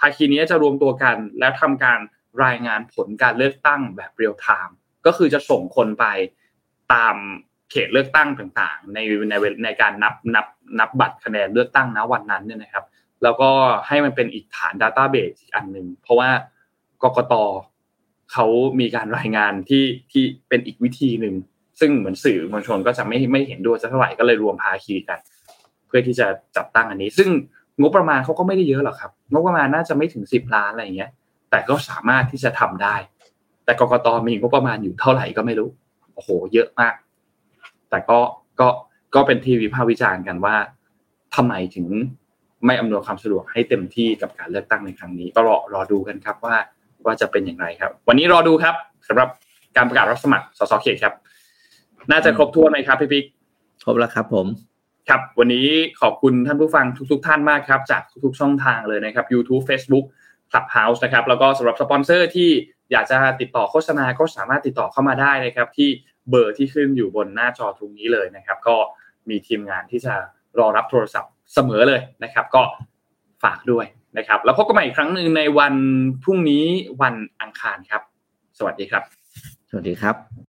ภาคีนี้จะรวมตัวกันแล้วทำการรายงานผลการเลือกตั้งแบบเรียลไทม์ก็คือจะส่งคนไปตามเขตเลือกตั้งต่างๆในในในการนับนับนับบัตรคะแนนเลือกตั้งณวันนั้นเนี่ยนะครับแล้วก็ให้มันเป็นอีกฐาน database อีกอันนึงเพราะว่ากกต.เขามีการรายงานที่ที่เป็นอีกวิธีนึงซึ่งเหมือนสื่อมวลชนก็จะไม่ไม่เห็นด้วยสักเท่าไหร่ก็เลยรวมภาคีกันเพื่อที่จะจัดตั้งอันนี้ซึ่งงบประมาณเขาก็ไม่ได้เยอะหรอกครับงบประมาณน่าจะไม่ถึงสิบล้านอะไรอย่างเงี้ยแต่ก็สามารถที่จะทำได้แต่กกต.มีงบประมาณอยู่เท่าไหร่ก็ไม่รู้โอ้โหเยอะมากแต่ก็ก็ก็เป็นที่วิพากษ์วิจารณ์กันว่าทำไมถึงไม่อำนวยความสะดวกให้เต็มที่กับการเลือกตั้งในครั้งนี้ก็รอรอดูกันครับว่าว่าจะเป็นอย่างไรครับวันนี้รอดูครับสำหรับการประกาศรับสมัครสสเขตครับน่าจะครบถ้วนไหมครับพี่ปิ๊กครบแล้วครับผมครับวันนี้ขอบคุณท่านผู้ฟังทุกๆท่านมากครับจากทุกๆช่องทางเลยนะครับ YouTube Facebook Clubhouse นะครับแล้วก็สำหรับสปอนเซอร์ที่อยากจะติดต่อโฆษณาก็สามารถติดต่อเข้ามาได้นะครับที่ เบอร์ที่ขึ้นอยู่บนหน้าจอตรงนี้เลยนะครับก็มีทีมงานที่จะรอรับโทรศัพท์เสมอเลยนะครับก็ฝากด้วยนะครับแล้วพบกันใหม่อีกครั้งนึงในวันพรุ่งนี้วันอังคารครับสวัสดีครับสวัสดีครับ